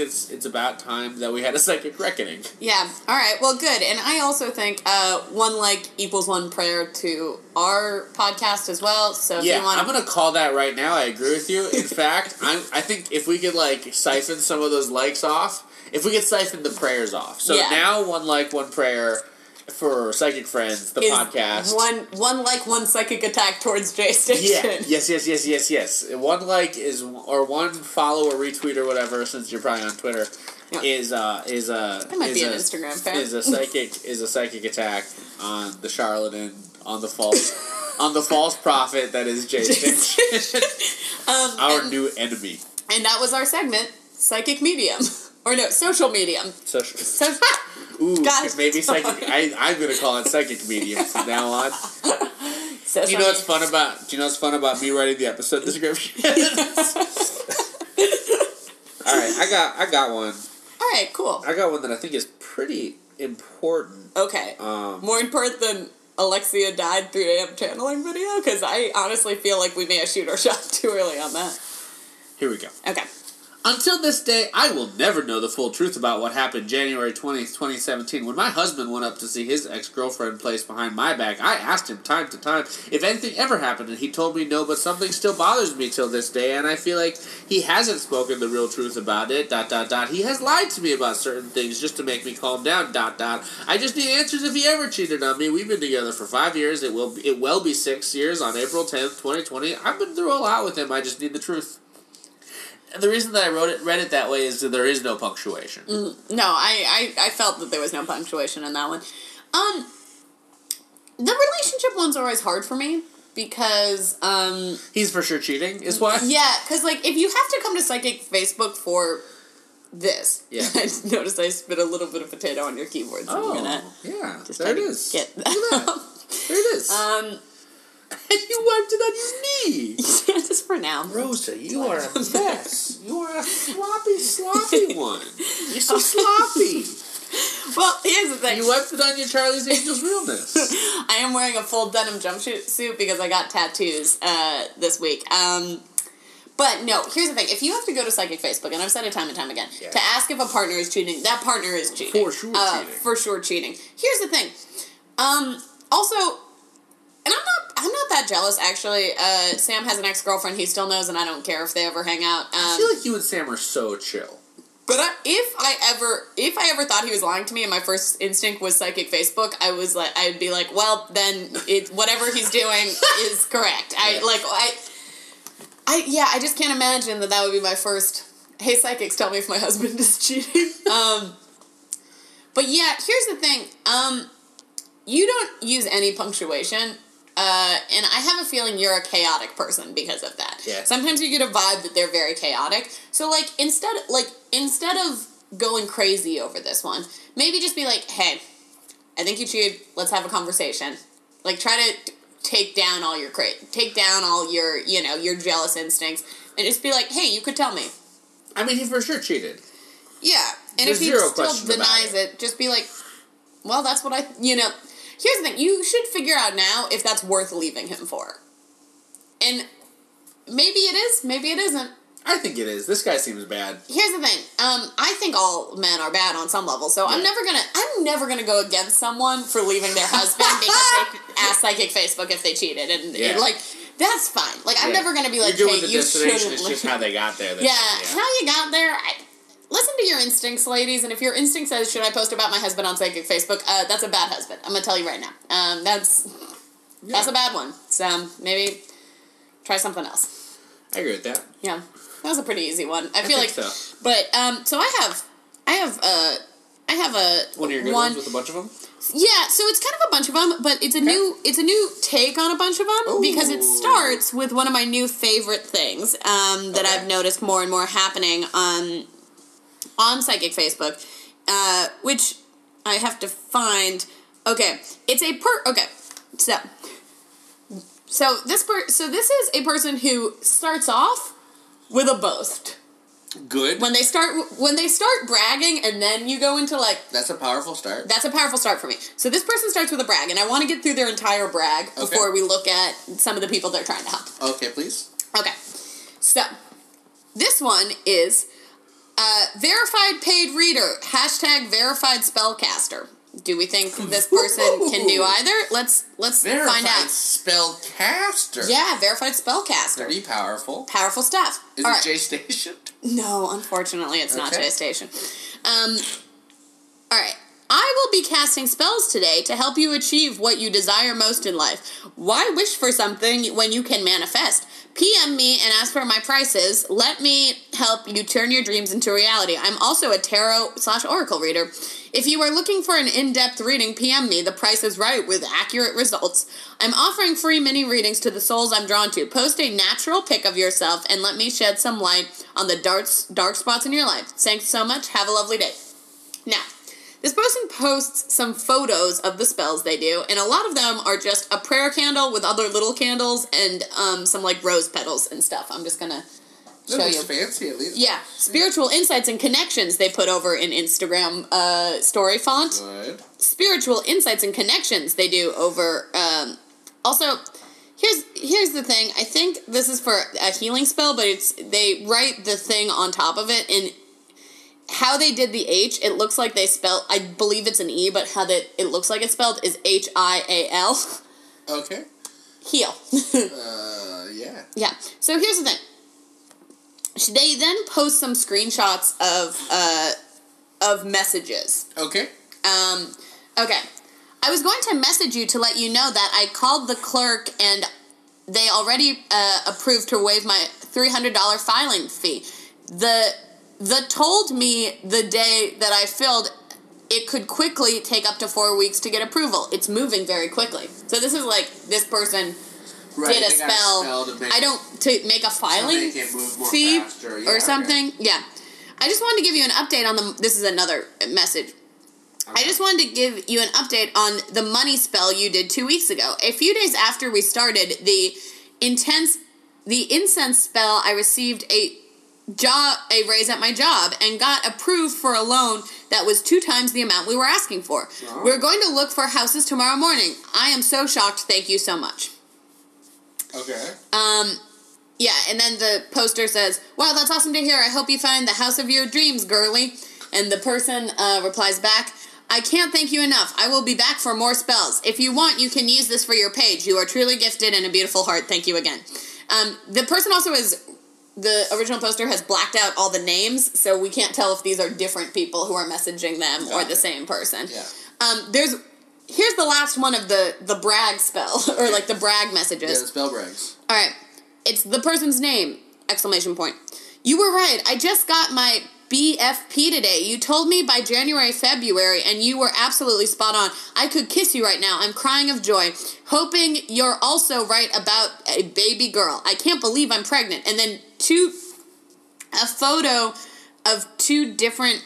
it's about time that we had a psychic reckoning. Yeah. All right. Well, good. And I also think one like equals one prayer to our podcast as well. So if you want, I'm going to call that right now. I agree with you. In fact, I think if we could siphon some of those likes off, if we could siphon the prayers off. So now one like, one prayer for Psychic Friends, the podcast. One psychic attack towards JStation. Yeah. Yes. One like is, or one follow or retweet or whatever, since you're probably on Twitter, is an Instagram fan. Is a psychic attack on the charlatan, on the false prophet that is JStation. Our new enemy. And that was our segment, Psychic Medium. Or no, Social Medium. Social. Ooh, maybe psychic. I'm gonna call it psychic medium from now on. So do you know what's fun about me writing the episode description? All right, I got one. All right, cool. I got one that I think is pretty important. Okay. More important than Alexia died 3 a.m. channeling video, because I honestly feel like we may have shoot our shot too early on that. Here we go. Okay. Until this day, I will never know the full truth about what happened January 20th, 2017. When my husband went up to see his ex-girlfriend placed behind my back, I asked him time to time if anything ever happened, and he told me no, but something still bothers me till this day, and I feel like he hasn't spoken the real truth about it, .. He has lied to me about certain things just to make me calm down, .. I just need answers if he ever cheated on me. We've been together for 5 years. It will be 6 years on April 10th, 2020. I've been through a lot with him. I just need the truth. The reason that I read it that way is that there is no punctuation. No, I felt that there was no punctuation in that one. The relationship one's always hard for me because... he's for sure cheating is why? Yeah, because if you have to come to Psychic Facebook for this... Yeah. I noticed I spit a little bit of potato on your keyboard. So I'm gonna just there it is. Get that. Look at that. There it is. You wiped it on your knee. Just for now. Rosa, you are a mess. You are a sloppy one. You're so sloppy. Well, here's the thing. You wiped it on your Charlie's Angels realness. I am wearing a full denim jumpsuit because I got tattoos this week. But no, here's the thing. If you have to go to Psychic Facebook, and I've said it time and time again, to ask if a partner is cheating, that partner is cheating. For sure cheating. Here's the thing. Also... And I'm not that jealous, actually. Sam has an ex-girlfriend he still knows, and I don't care if they ever hang out. I feel like you and Sam are so chill. But if I ever thought he was lying to me and my first instinct was Psychic Facebook, I'd be like, well, then whatever he's doing is correct. I, like, I... I just can't imagine that would be my first, hey, psychics, tell me if my husband is cheating. But yeah, here's the thing. You don't use any punctuation. And I have a feeling you're a chaotic person because of that. Yeah. Sometimes you get a vibe that they're very chaotic. So, instead of going crazy over this one, maybe just be like, hey, I think you cheated. Let's have a conversation. Like, try to take down all your your jealous instincts, and just be like, hey, you could tell me. I mean, he for sure cheated. Yeah. And if he still denies it, just be like, well, that's what I. Here's the thing. You should figure out now if that's worth leaving him for. And maybe it is. Maybe it isn't. I think it is. This guy seems bad. Here's the thing. I think all men are bad on some level. So yeah. I'm never gonna go against someone for leaving their husband because they asked Psychic Facebook if they cheated, and yeah. That's fine. I'm never gonna be like, hey, you shouldn't. It's just how they got there. How you got there. Listen to your instincts, ladies, and if your instinct says, should I post about my husband on Psychic Facebook, that's a bad husband. I'm going to tell you right now. That's a bad one. So, maybe try something else. I agree with that. Yeah. That was a pretty easy one. I feel so. But, so I have one of your good ones with a bunch of them? Yeah, so it's kind of a bunch of them, but it's a new take on a bunch of them. Ooh. Because it starts with one of my new favorite things that I've noticed more and more happening on Psychic Facebook, which I have to find. Okay, it's a this is a person who starts off with a boast. Good. When they start bragging, and then you go into that's a powerful start. That's a powerful start for me. So this person starts with a brag, and I want to get through their entire brag before we look at some of the people they're trying to help. Okay, please. Okay, so this one is. Verified paid reader, # verified spellcaster. Do we think this person can do either? Let's find out. Spellcaster. Yeah, verified spellcaster. Pretty powerul. Powerful stuff. Is it JStation? No, unfortunately it's not JStation. Alright. I will be casting spells today to help you achieve what you desire most in life. Why wish for something when you can manifest? PM me and ask for my prices. Let me help you turn your dreams into reality. I'm also a tarot/oracle reader. If you are looking for an in-depth reading, PM me. The price is right with accurate results. I'm offering free mini readings to the souls I'm drawn to. Post a natural pic of yourself and let me shed some light on the dark spots in your life. Thanks so much. Have a lovely day. Now, this person posts some photos of the spells they do, and a lot of them are just a prayer candle with other little candles and some rose petals and stuff. I'm just gonna show you. Fancy at least. Yeah, spiritual insights and connections they put over in Instagram story font. Good. Spiritual insights and connections they do over. Also, here's the thing. I think this is for a healing spell, but they write the thing on top of it in. How they did the H, it looks like they spelled, I believe it's an E, but how it looks like it's spelled is H-I-A-L. Okay. Heal. Yeah. Yeah. So here's the thing. They then post some screenshots of messages. Okay. Okay. I was going to message you to let you know that I called the clerk and they already approved to waive my $300 filing fee. The told me the day that I filled, it could quickly take up to 4 weeks to get approval. It's moving very quickly. So this is this person did a spell to make a filing fee or something. Okay. Yeah. I just wanted to give you an update on this is another message. Okay. I just wanted to give you an update on the money spell you did 2 weeks ago. A few days after we started the incense spell, I received a raise at my job and got approved for a loan that was 2 times the amount we were asking for. Oh. We're going to look for houses tomorrow morning. I am so shocked. Thank you so much. Okay. Yeah, and then the poster says, wow, that's awesome to hear. I hope you find the house of your dreams, girly. And the person replies back, I can't thank you enough. I will be back for more spells. If you want, you can use this for your page. You are truly gifted and a beautiful heart. Thank you again. The person also is... The original poster has blacked out all the names, so we can't tell if these are different people who are messaging them or the same person. Yeah. Here's the last one of the brag spell, or the brag messages. Yeah, the spell brags. All right. It's the person's name, ! You were right. I just got my BFP today. You told me by January, February, and you were absolutely spot on. I could kiss you right now. I'm crying of joy, hoping you're also right about a baby girl. I can't believe I'm pregnant. And then a photo of two different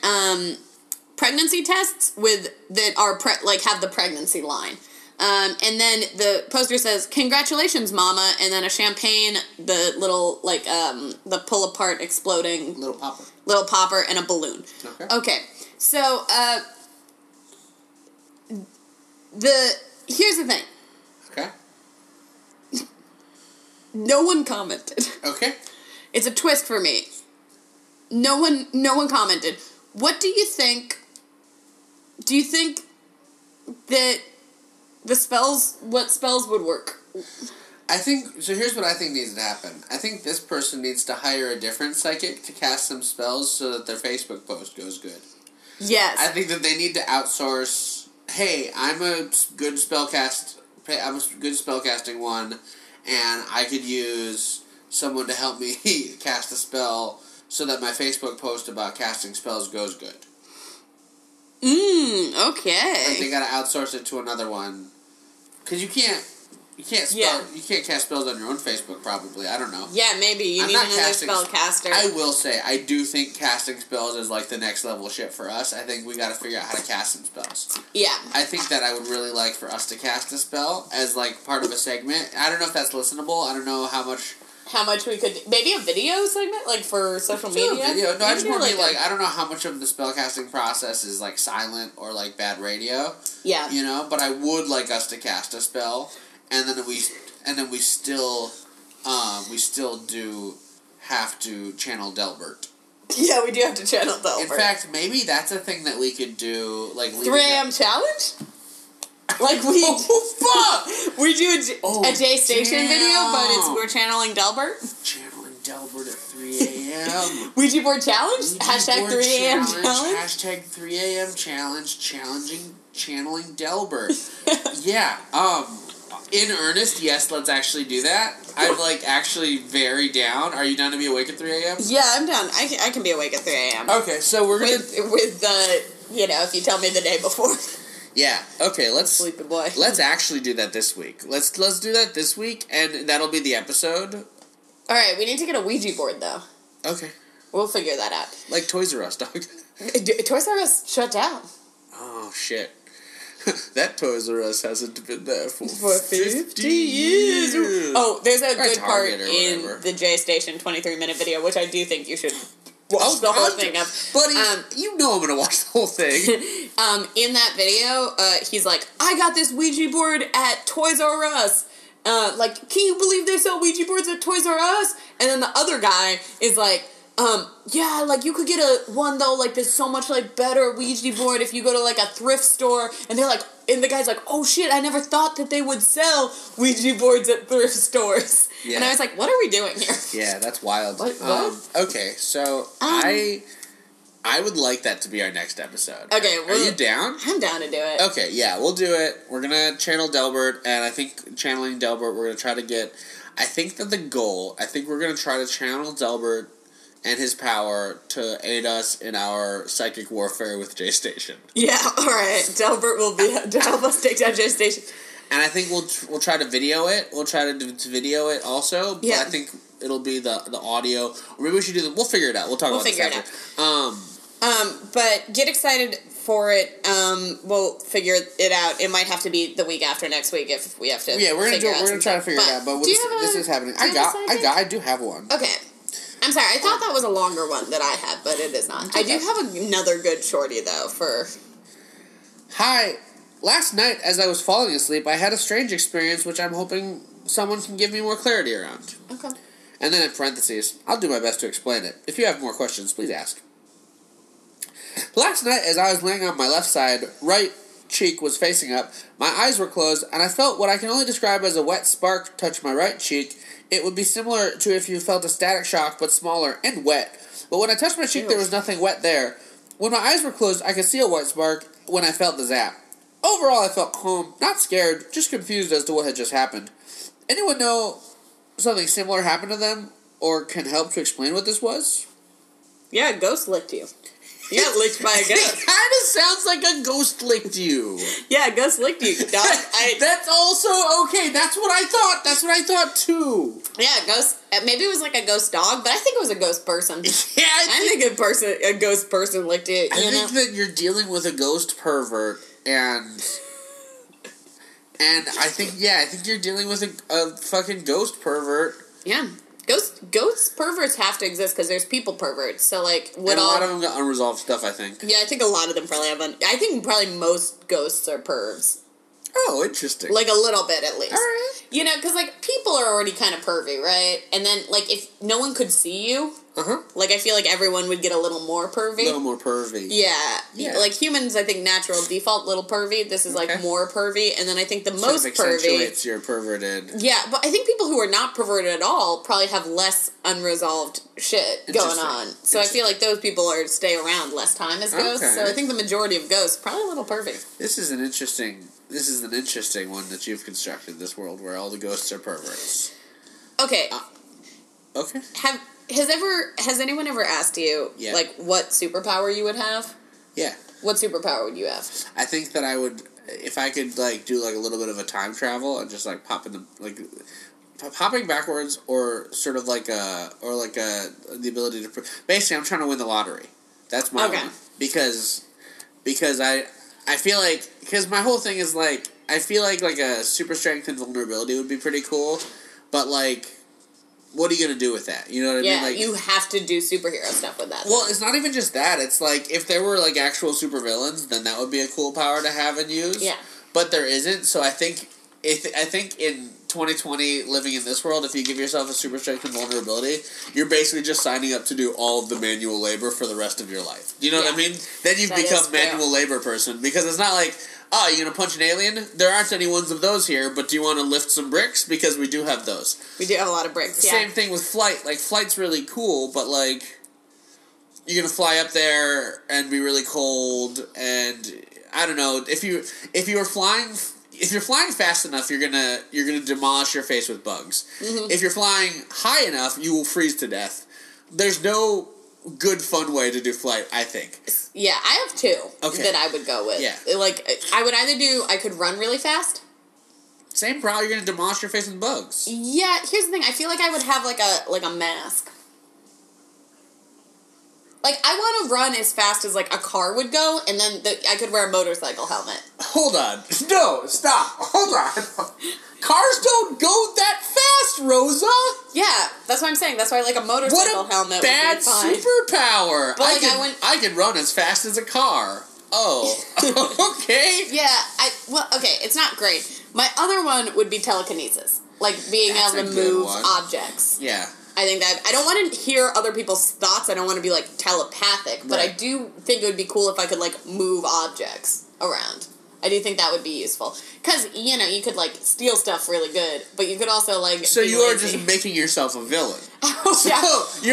pregnancy tests that have the pregnancy line. And then the poster says, "Congratulations, Mama," and then a champagne, the little, the pull-apart exploding... Little popper. Little popper and a balloon. Okay. So, here's the thing. Okay. No one commented. Okay. It's a twist for me. No one commented. What do you think? Do you think that... what spells would work? So here's what I think needs to happen. I think this person needs to hire a different psychic to cast some spells so that their Facebook post goes good. Yes. I think that they need to outsource, hey, I'm a good spellcasting one, and I could use someone to help me cast a spell so that my Facebook post about casting spells goes good. Okay. Like they gotta outsource it to another one, because you can't cast spells on your own Facebook. Probably, I don't know. Yeah, maybe you need another spellcaster. I will say, I do think casting spells is like the next level shit for us. I think we gotta figure out how to cast some spells. Yeah. I think that I would really like for us to cast a spell as part of a segment. I don't know if that's listenable. I don't know how much. How much we could... Maybe a video segment? For social media? A video. No, I just want to be I don't know how much of the spellcasting process is, silent or, bad radio. Yeah. You know? But I would like us to cast a spell. And then we still... we still do have to channel Delbert. Yeah, we do have to channel Delbert. In fact, maybe that's a thing that we could do, 3 a.m. challenge? We... Oh, fuck! We do a J Station video, but we're channeling Delbert. Channeling Delbert at 3 a.m. Ouija board challenge? Hashtag 3 a.m. challenge? Hashtag 3 a.m. challenge. Channeling Delbert. Yeah. In earnest, yes, let's actually do that. I'm, actually very down. Are you down to be awake at 3 a.m.? Yeah, I'm down. I can be awake at 3 a.m. Okay, so we're going to... With if you tell me the day before... Yeah. Okay. Sleepy boy. Let's actually do that this week. Let's do that this week, and that'll be the episode. All right. We need to get a Ouija board though. Okay. We'll figure that out. Like Toys R Us, dog. Toys R Us shut down. Oh shit! That Toys R Us hasn't been there for 50 years. Oh, there's a good part in the J Station 23-minute video, which I do think you should. Watch the whole thing up. Buddy, you know I'm going to watch the whole thing. In that video, he's like, I got this Ouija board at Toys R Us. Can you believe they sell Ouija boards at Toys R Us? And then the other guy is like, yeah, you could get one though, there's so much, better Ouija board if you go to, a thrift store. And they're like, and the guy's like, oh shit, I never thought that they would sell Ouija boards at thrift stores. Yeah. And I was like, what are we doing here? Yeah, that's wild. What? Okay, so I would like that to be our next episode. Okay. Well, are you down? I'm down to do it. Okay, yeah, we'll do it. We're going to channel Delbert, and I think channeling Delbert, we're going to try to get... I think we're going to try to channel Delbert and his power to aid us in our psychic warfare with J Station. Yeah, all right. Delbert will be to help us take down J Station. And I think we'll try to video it. We'll try to video it also. But yeah. I think it'll be the audio. Or maybe we should do we'll figure it out. We'll figure it out. But get excited for it. We'll figure it out. It might have to be the week after next week if we have to. Yeah, we're gonna try to figure it out. But this is happening. I do have one. Okay. I'm sorry. I thought that was a longer one that I had, but it is not. I do have another good shorty though. Hi. Last night, as I was falling asleep, I had a strange experience, which I'm hoping someone can give me more clarity around. Okay. And then in parentheses, I'll do my best to explain it. If you have more questions, please ask. Last night, as I was laying on my left side, right cheek was facing up, my eyes were closed, and I felt what I can only describe as a wet spark touch my right cheek. It would be similar to if you felt a static shock, but smaller and wet. But when I touched my cheek, there was nothing wet there. When my eyes were closed, I could see a white spark when I felt the zap. Overall, I felt calm, not scared, just confused as to what had just happened. Anyone know something similar happened to them or can help to explain what this was? Yeah, a ghost licked you. You got licked by a ghost. It kind of sounds like a ghost licked you. Yeah, a ghost licked you. That's also okay. That's what I thought. That's what I thought, too. Yeah, a ghost. Maybe it was like a ghost dog, but I think it was a ghost person. Yeah, I think a ghost person licked it. I think that you're dealing with a ghost pervert, and I think you're dealing with a fucking ghost pervert. Yeah. Ghosts perverts have to exist because there's people perverts. So like, a lot of them got unresolved stuff. I think. Yeah, I think a lot of them probably have. I think probably most ghosts are pervs. Oh, interesting. Like a little bit at least. All right. You know, because like people are already kind of pervy, right? And then like if no one could see you, like I feel like everyone would get a little more pervy. A little more pervy. Yeah. Like humans, I think natural default little pervy. This is like more pervy, and then I think the most pervy. You're perverted. Yeah, but I think people who are not perverted at all probably have less unresolved shit going on. So I feel like those people stay around less time as ghosts. Okay. So I think the majority of ghosts probably a little pervy. This is an interesting one that you've constructed, this world where all the ghosts are perverts. Okay. Okay. Has anyone ever asked you, like, what superpower you would have? Yeah. What superpower would you have? I think that I would, if I could, like, do, like, a little bit of a time travel and just, like, popping backwards or sort of like the ability to, basically, I'm trying to win the lottery. That's my one. Because I feel like, because my whole thing is, like, I feel like a super strength and vulnerability would be pretty cool, but, like, what are you going to do with that? You know what I mean? Like, you have to do superhero stuff with that. Well, it's not even just that. It's, like, if there were, like, actual supervillains, then that would be a cool power to have and use. Yeah. But there isn't, so I think in 2020, living in this world, if you give yourself a super strength and vulnerability, you're basically just signing up to do all of the manual labor for the rest of your life. You know what I mean? Then you've become manual labor person, because it's not like, oh, you're going to punch an alien? There aren't any ones of those here, but do you want to lift some bricks? Because we do have those. We do have a lot of bricks, Same thing with flight. Like, flight's really cool, but, like, you're going to fly up there and be really cold, and, I don't know, if you're flying fast enough, you're gonna demolish your face with bugs. Mm-hmm. If you're flying high enough, you will freeze to death. There's no good fun way to do flight, I think. Yeah, I have two that I would go with. Yeah. Like, I would either do, I could run really fast. Same problem, you're gonna demolish your face with bugs. Yeah, here's the thing, I feel like I would have like a mask. Like, I want to run as fast as, like, a car would go, and then I could wear a motorcycle helmet. Hold on. No, stop. Hold on. Cars don't go that fast, Rosa. Yeah, that's what I'm saying. That's why, like, a motorcycle helmet would be fine. What a bad superpower. But, like, I can run as fast as a car. Oh. Okay. Yeah. Okay, it's not great. My other one would be telekinesis. Like, being able to move objects. Yeah. I think that I don't want to hear other people's thoughts. I don't want to be like telepathic, but I do think it would be cool if I could like move objects around. I do think that would be useful because you know you could like steal stuff really good, but you could also like. So you are just making yourself a villain. Oh yeah.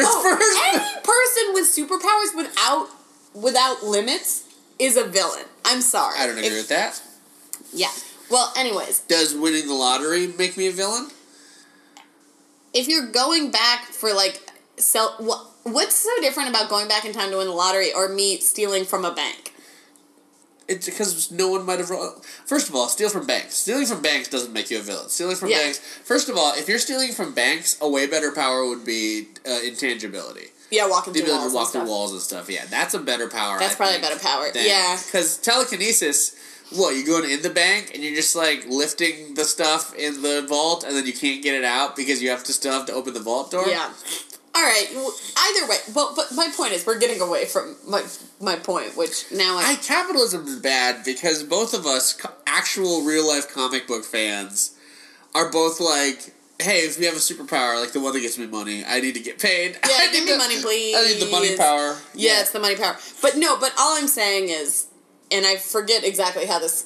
So any person with superpowers without limits is a villain. I'm sorry. I don't agree with that. Yeah. Well, anyways. Does winning the lottery make me a villain? If you're going back for, like, what's so different about going back in time to win the lottery or me stealing from a bank? It's because no one might have... First of all, steal from banks. Stealing from banks doesn't make you a villain. Stealing from banks... First of all, if you're stealing from banks, a way better power would be intangibility. Yeah, walking through walls and stuff. Walk through walls and stuff, yeah. That's a better power, That's probably a better power, yeah. Because telekinesis... What, you're going in the bank, and you're just, like, lifting the stuff in the vault, and then you can't get it out because you still have to open the vault door? Yeah. All right. Well, either way. But my point is, we're getting away from my point, which now capitalism's bad because both of us, actual real-life comic book fans, are both like... Hey, if we have a superpower, like the one that gives me money, I need to get paid. Yeah, give me money, please. I need the money power. Yeah, it's the money power. But no, but all I'm saying is... And I forget exactly how this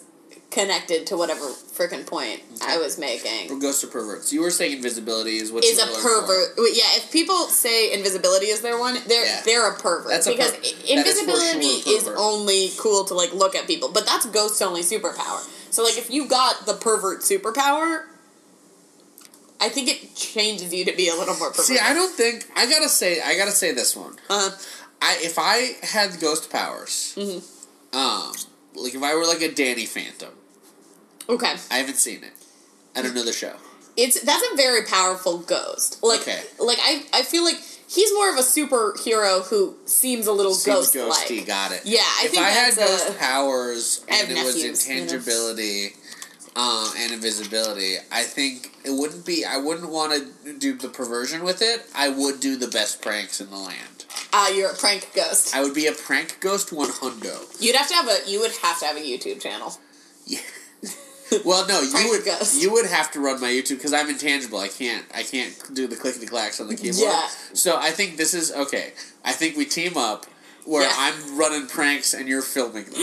connected to whatever frickin' point I was making. From ghosts or perverts. You were saying invisibility is what you're looking for. Is a pervert. Yeah, if people say invisibility is their one, they're a pervert. That's a pervert. Because invisibility is only cool to, like, look at people. But that's ghost-only superpower. So, like, if you got the pervert superpower... I think it changes you to be a little more perverted. See, I don't think... I gotta say this one. Uh-huh. If I had ghost powers... Mm-hmm. Like, if I were, like, a Danny Phantom... Okay. I haven't seen it. I don't know the show. That's a very powerful ghost. Like, okay. Like, I feel like... He's more of a superhero who seems a little ghost-like. Ghosty, got it. Yeah, I think if I had ghost powers and it was intangibility and invisibility, I think it wouldn't be... I wouldn't want to do the perversion with it. I would do the best pranks in the land. You're a prank ghost. I would be a prank ghost 100. You would have to have a YouTube channel. Yeah. Well, no, you would have to run my YouTube because I'm intangible. I can't do the clickety clacks on the keyboard. Yeah. So I think this is okay. I think we team up where I'm running pranks and you're filming them.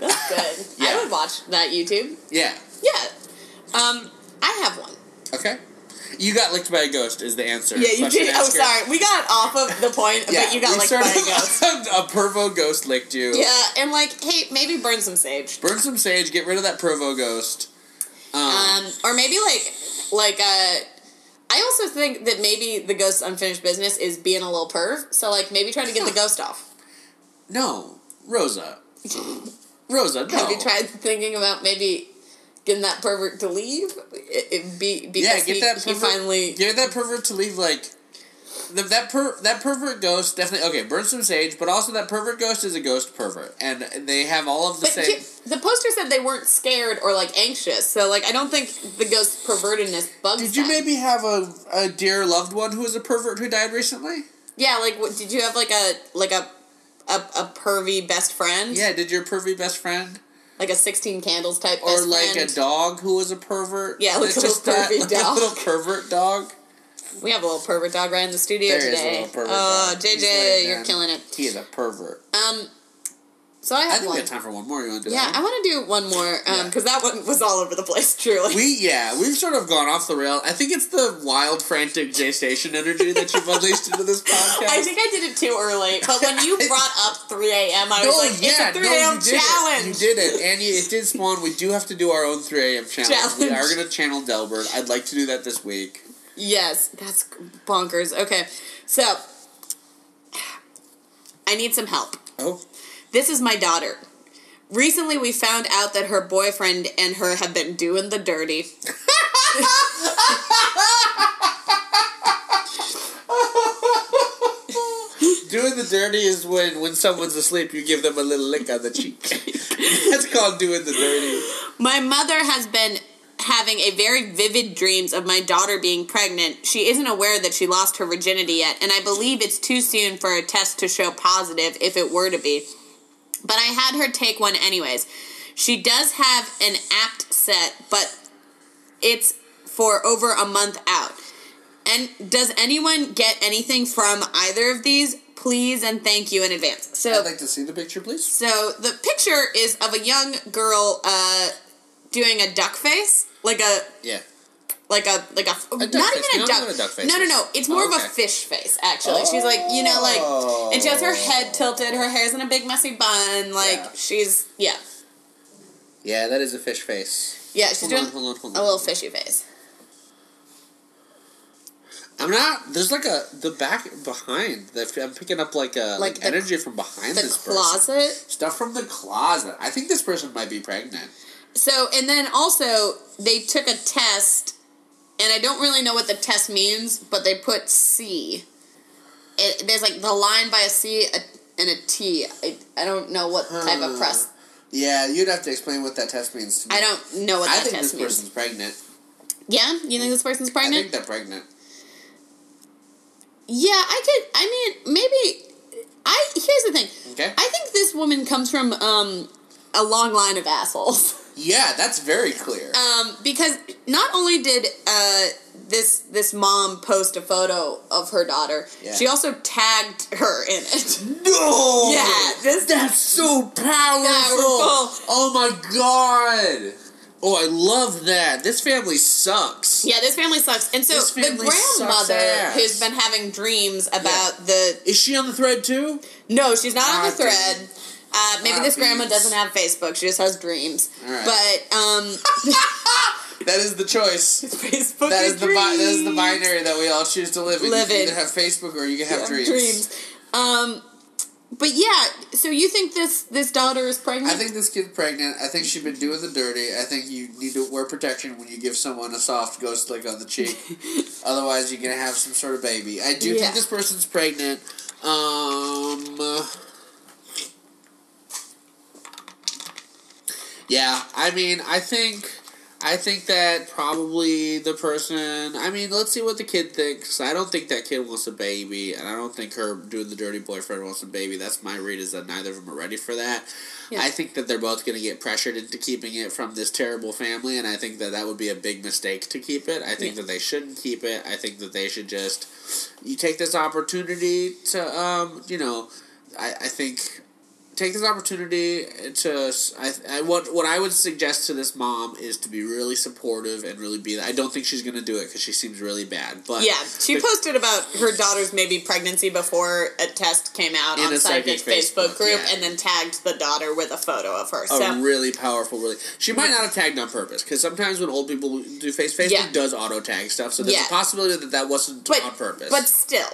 That's good. Yeah. I would watch that YouTube. Yeah. Yeah. I have one. Okay. You got licked by a ghost is the answer. Yeah, you did. Oh, sorry. We got off of the point, but you got licked by a ghost. A pervo ghost licked you. Yeah, and like, hey, maybe burn some sage. Burn some sage. Get rid of that pervo ghost. Or maybe I also think that maybe the ghost's unfinished business is being a little perv. So like, maybe trying to get the ghost off. No, Rosa. No. Have you tried thinking about maybe getting that pervert to leave? Get that pervert to leave. Like that pervert ghost definitely. Okay, burn some sage, but also that pervert ghost is a ghost pervert, and they have all of the same. The poster said they weren't scared or like anxious, so like I don't think the ghost pervertedness bugs. Did you maybe have a dear loved one who was a pervert who died recently? Yeah, like what, did you have like a pervy best friend? Yeah, did your pervy best friend? Like a 16 candles type best friend. Or like a dog who was a pervert. Yeah, like a little pervert dog. Like a little pervert dog. We have a little pervert dog right in the studio today. There is a little pervert dog. JJ, you're killing it. He is a pervert. So I think we have time for one more. You want to do that? Yeah, I want to do one more, because that one was all over the place, truly. We've sort of gone off the rail. I think it's the wild, frantic J-Station energy that you've unleashed into this podcast. I think I did it too early, but when you brought up 3 a.m., it's a 3 a.m. challenge! You did it, and it did spawn. We do have to do our own 3 a.m. challenge. We are going to channel Delbert. I'd like to do that this week. Yes, that's bonkers. Okay, so, I need some help. Oh. This is my daughter. Recently, we found out that her boyfriend and her have been doing the dirty. Doing the dirty is when someone's asleep, you give them a little lick on the cheek. That's called doing the dirty. My mother has been having a very vivid dreams of my daughter being pregnant. She isn't aware that she lost her virginity yet, and I believe it's too soon for a test to show positive if it were to be. But I had her take one anyways. She does have an apt set, but it's for over a month out. And does anyone get anything from either of these? Please and thank you in advance. So I'd like to see the picture, please. So the picture is of a young girl doing a duck face, Not even a duck face. No. It's more of a fish face, actually. She's like, and she has her head tilted, her hair's in a big messy bun, Yeah, that is a fish face. Yeah, she's doing a little fishy face. I'm picking up like energy from behind this person. The closet? Stuff from the closet. I think this person might be pregnant. So, and then also, they took a test, and I don't really know what the test means, but they put C. There's like the line by a C and a T. I don't know what type of press. Yeah, you'd have to explain what that test means to me. I don't know what that test means. I think this person's pregnant. Yeah? You think this person's pregnant? I think they're pregnant. Yeah, here's the thing. Okay. I think this woman comes from, a long line of assholes. Yeah, that's very clear. Because not only did this mom post a photo of her daughter, she also tagged her in it. No! Yeah, that's so powerful! Oh my god! Oh, I love that. This family sucks. Yeah, this family sucks. And so the grandmother who's been having dreams about Is she on the thread too? No, she's not on the thread. Maybe this grandma doesn't have Facebook. She just has dreams. Right. But That is the choice. It's Facebook. That is dreams. That is the binary that we all choose to live in. You can either have Facebook or you can have dreams. But yeah, so you think this daughter is pregnant? I think this kid's pregnant. I think she's been doing the dirty. I think you need to wear protection when you give someone a soft ghost lick on the cheek. Otherwise, you're going to have some sort of baby. I do think this person's pregnant. Yeah, I mean, I think that probably the person... I mean, let's see what the kid thinks. I don't think that kid wants a baby, and I don't think her doing the dirty boyfriend wants a baby. That's my read, is that neither of them are ready for that. Yeah. I think that they're both going to get pressured into keeping it from this terrible family, and I think that would be a big mistake to keep it. I think that they shouldn't keep it. I think that they should just... You take this opportunity to, I think... Take this opportunity to... What I would suggest to this mom is to be really supportive and really be... I don't think she's going to do it because she seems really bad, but... Yeah, she posted about her daughter's maybe pregnancy before a test came out on a psychic Facebook group and then tagged the daughter with a photo of her. Really powerful... She might not have tagged on purpose because sometimes when old people do Facebook does auto-tag stuff, so there's a possibility that wasn't on purpose. But still...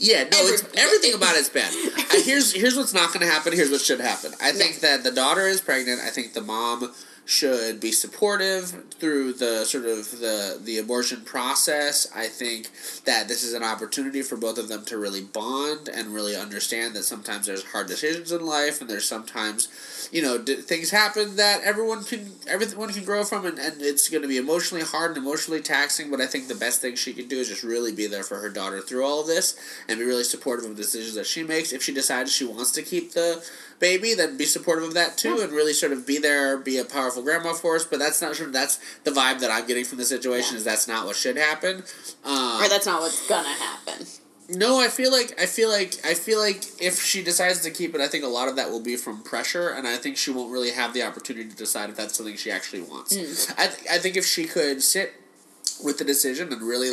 Yeah, no, everything about it's bad. Here's what's not going to happen. Here's what should happen. I think that the daughter is pregnant. I think the mom should be supportive through the sort of the abortion process. I think that this is an opportunity for both of them to really bond and really understand that sometimes there's hard decisions in life and there's sometimes, things happen that everyone can grow from and it's going to be emotionally hard and emotionally taxing, but I think the best thing she can do is just really be there for her daughter through all of this and be really supportive of the decisions that she makes. If she decides she wants to keep the baby, then be supportive of that too and really sort of be there, be a powerful grandma for us, but that's not sure. That's the vibe that I'm getting from the situation is that's not what should happen. Or that's not what's gonna happen. No, I feel like if she decides to keep it, I think a lot of that will be from pressure, and I think she won't really have the opportunity to decide if that's something she actually wants. I think if she could sit with the decision and really,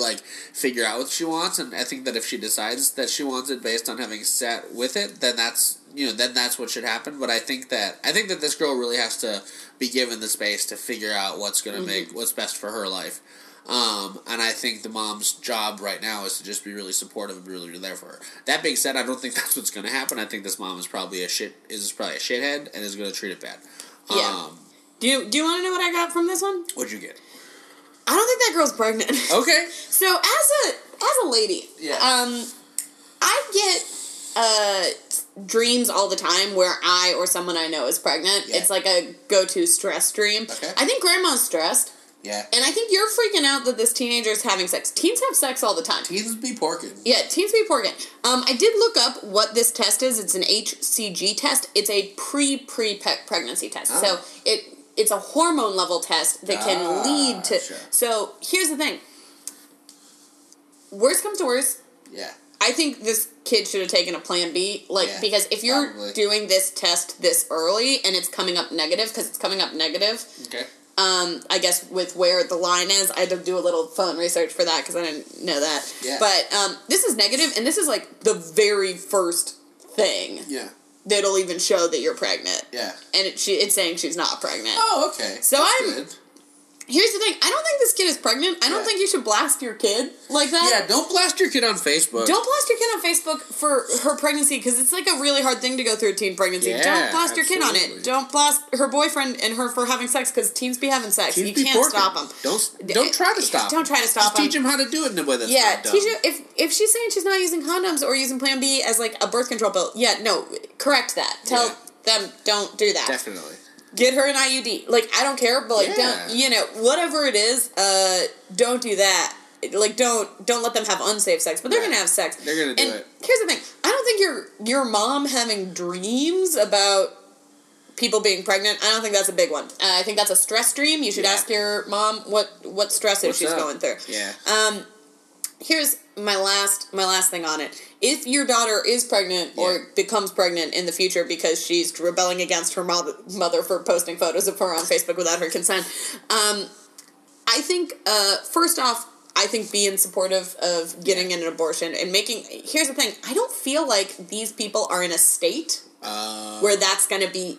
figure out what she wants, and I think that if she decides that she wants it based on having sat with it, then that's... then that's what should happen. But I think that this girl really has to be given the space to figure out what's going to make what's best for her life. And I think the mom's job right now is to just be really supportive and be really there for her. That being said, I don't think that's what's going to happen. I think this mom is probably a shithead and is going to treat it bad. Yeah. Do you want to know what I got from this one? What'd you get? I don't think that girl's pregnant. Okay. So as a lady, I get dreams all the time where I or someone I know is pregnant. Yeah. It's like a go-to stress dream. Okay. I think grandma's stressed. Yeah. And I think you're freaking out that this teenager's having sex. Teens have sex all the time. Teens be porking. Yeah, teens be porking. I did look up what this test is. It's an HCG test. It's a pre-pregnancy test. Oh. So it's a hormone level test that can lead to... Sure. So here's the thing. Worst comes to worst. Yeah. I think this kid should have taken a plan B, because if you're doing this test this early and it's coming up negative, okay. I guess with where the line is, I had to do a little phone research for that because I didn't know that. Yeah. But this is negative, and this is the very first thing. Yeah. That'll even show that you're pregnant. Yeah. And it's saying she's not pregnant. Oh, okay. So That's good. Here's the thing. I don't think this kid is pregnant. I don't think you should blast your kid like that. Yeah, don't blast your kid on Facebook. Don't blast your kid on Facebook for her pregnancy, because it's a really hard thing to go through a teen pregnancy. Yeah, don't blast your kid on it. Don't blast her boyfriend and her for having sex, because teens be having sex. Teens you can't stop them. Don't try to stop them. Don't try to stop them. Just teach them how to do it in a way that's not dumb. If she's saying she's not using condoms or using Plan B as, a birth control pill, correct that. Tell them don't do that. Definitely. Get her an IUD. I don't care, but, don't, whatever it is, don't do that. Don't let them have unsafe sex, but they're going to have sex. They're going to do it. Here's the thing. I don't think your mom having dreams about people being pregnant, I don't think that's a big one. I think that's a stress dream. You should ask your mom what stress she's going through. Yeah. Here's my last thing on it. If your daughter is pregnant or becomes pregnant in the future because she's rebelling against her mother for posting photos of her on Facebook without her consent, I think, first off, I think being supportive of getting an abortion and here's the thing, I don't feel like these people are in a state where that's going to be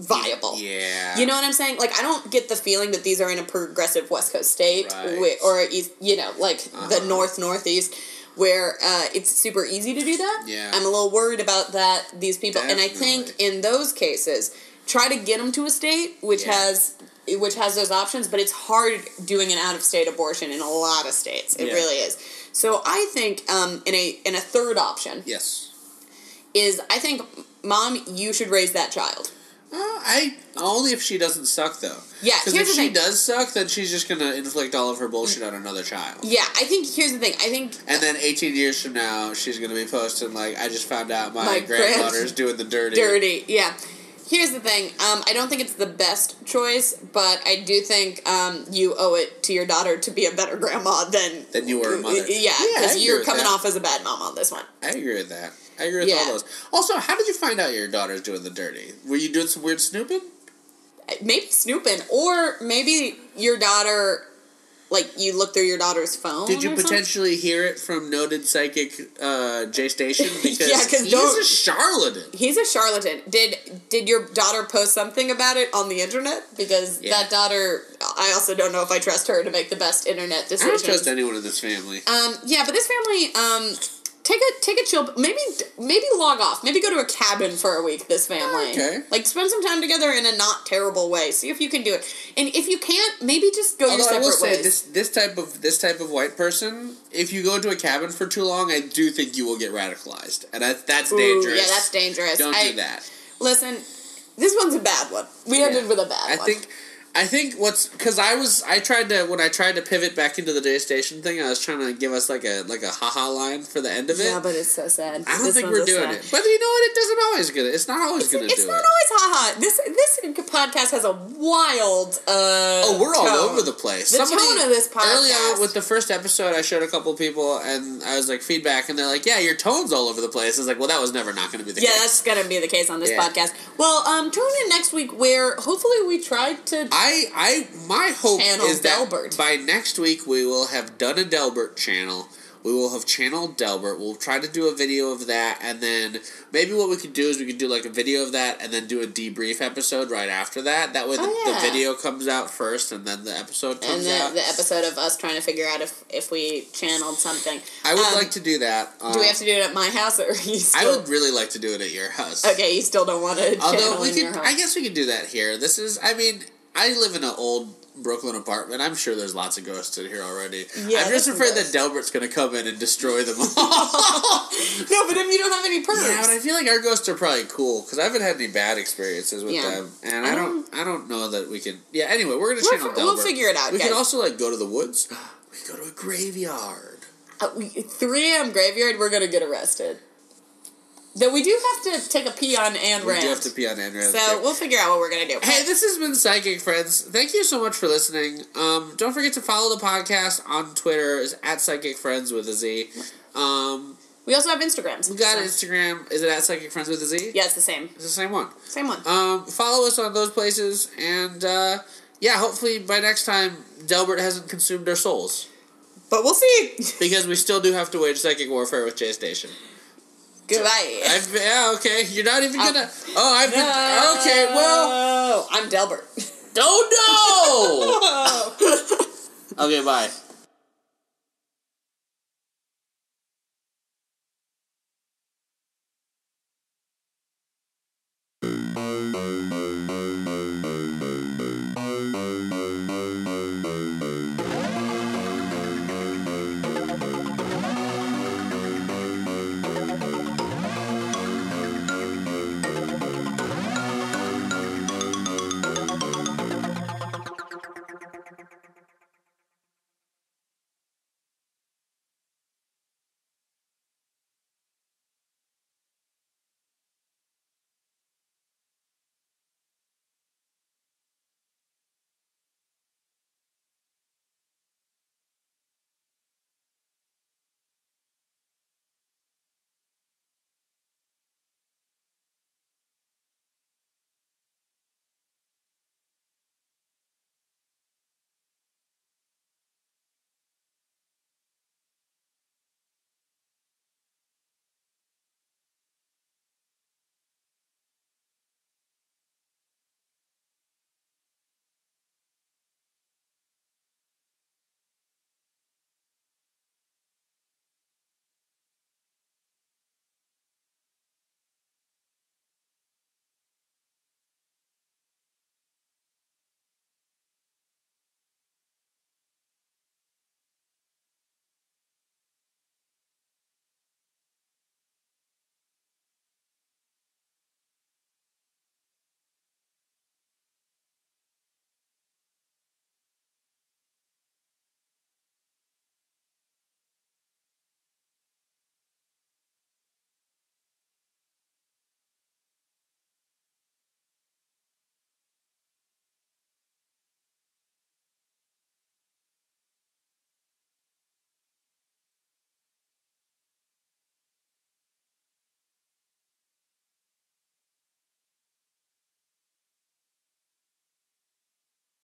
viable. Yeah. You know what I'm saying? Like, I don't get the feeling that these are in a progressive West Coast state, right. or East, you know, like the Northeast, where it's super easy to do that. Yeah. I'm a little worried about that, these people. Definitely. And I think in those cases, try to get them to a state which has those options, but it's hard doing an out-of-state abortion in a lot of states. It really is. So I think in a third option is, I think, Mom, you should raise that child. I only if she doesn't suck, though. Yeah, here's the thing. Because if she does suck, then she's just going to inflict all of her bullshit on another child. Yeah, I think, here's the thing, and then 18 years from now, she's going to be posting, like, I just found out my granddaughter's doing the dirty. Dirty, yeah. Here's the thing, I don't think it's the best choice, but I do think you owe it to your daughter to be a better grandma than you were a mother. Yeah, because you're coming off as a bad mom on this one. I agree with that. I agree with all those. Also, how did you find out your daughter's doing the dirty? Were you doing some weird snooping? Maybe snooping, or maybe your daughter, like, you look through your daughter's phone. Did you potentially hear it from noted psychic Jay Station? Because he's a charlatan. He's a charlatan. Did your daughter post something about it on the internet? Because that daughter, I also don't know if I trust her to make the best internet decisions. I don't trust anyone in this family. Yeah, but this family, Take a chill. Maybe log off. Maybe go to a cabin for a week, this family. Okay. Like, spend some time together in a not terrible way. See if you can do it. And if you can't, maybe just go your separate ways. I will say, this type of white person, if you go to a cabin for too long, I do think you will get radicalized. And that's dangerous. Yeah, that's dangerous. Don't do that. Listen, this one's a bad one. We ended with a bad one. I think when I tried to pivot back into the Jay Station thing, I was trying to give us like a haha line for the end of it. Yeah, but it's so sad. I don't think we're doing it. But you know what? It doesn't always get it. It's not always going to do it. It's not always haha. This podcast has a wild we're all over the place. The tone of this podcast. Early on with the first episode, I showed a couple people and I was like, feedback, and they're like, yeah, your tone's all over the place. I was like, well, that was never not going to be the case. Yeah, that's going to be the case on this podcast. Well, tune in next week where hopefully we try to... my hope is that by next week we will have done a Delbert channel. We will have channeled Delbert. We'll try to do a video of that, and then maybe what we could do is we could do like a video of that and then do a debrief episode right after that. That way the video comes out first and then the episode comes out. And the episode of us trying to figure out if we channeled something. I would like to do that. Do we have to do it at my house or you still... I would really like to do it at your house. Okay, you still don't want to channel in your house. I guess we could do that here. I live in an old Brooklyn apartment. I'm sure there's lots of ghosts in here already. Yeah, I'm just afraid that Delbert's going to come in and destroy them all. No, but if you don't have any perks. Yeah, but I feel like our ghosts are probably cool, because I haven't had any bad experiences with them. And I don't know that we can... Yeah, anyway, we're going to channel Delbert. We'll figure it out, We can also, like, go to the woods. We can go to a graveyard. 3 a.m. graveyard, we're going to get arrested. That we do have to take a pee on and rant. We do have to pee on and rant. So we'll figure out what we're going to do. Hey, this has been Psychic Friends. Thank you so much for listening. Don't forget to follow the podcast on Twitter. It's at Psychic Friends with a Z. We also have Instagrams. We got an Instagram. Is it at Psychic Friends with a Z? Yeah, it's the same. It's the same one. Same one. Follow us on those places. And, hopefully by next time, Delbert hasn't consumed our souls. But we'll see. Because we still do have to wage psychic warfare with Jay Station. Goodbye. You're not even gonna... Okay, well... I'm Delbert. Don't know! Okay, bye.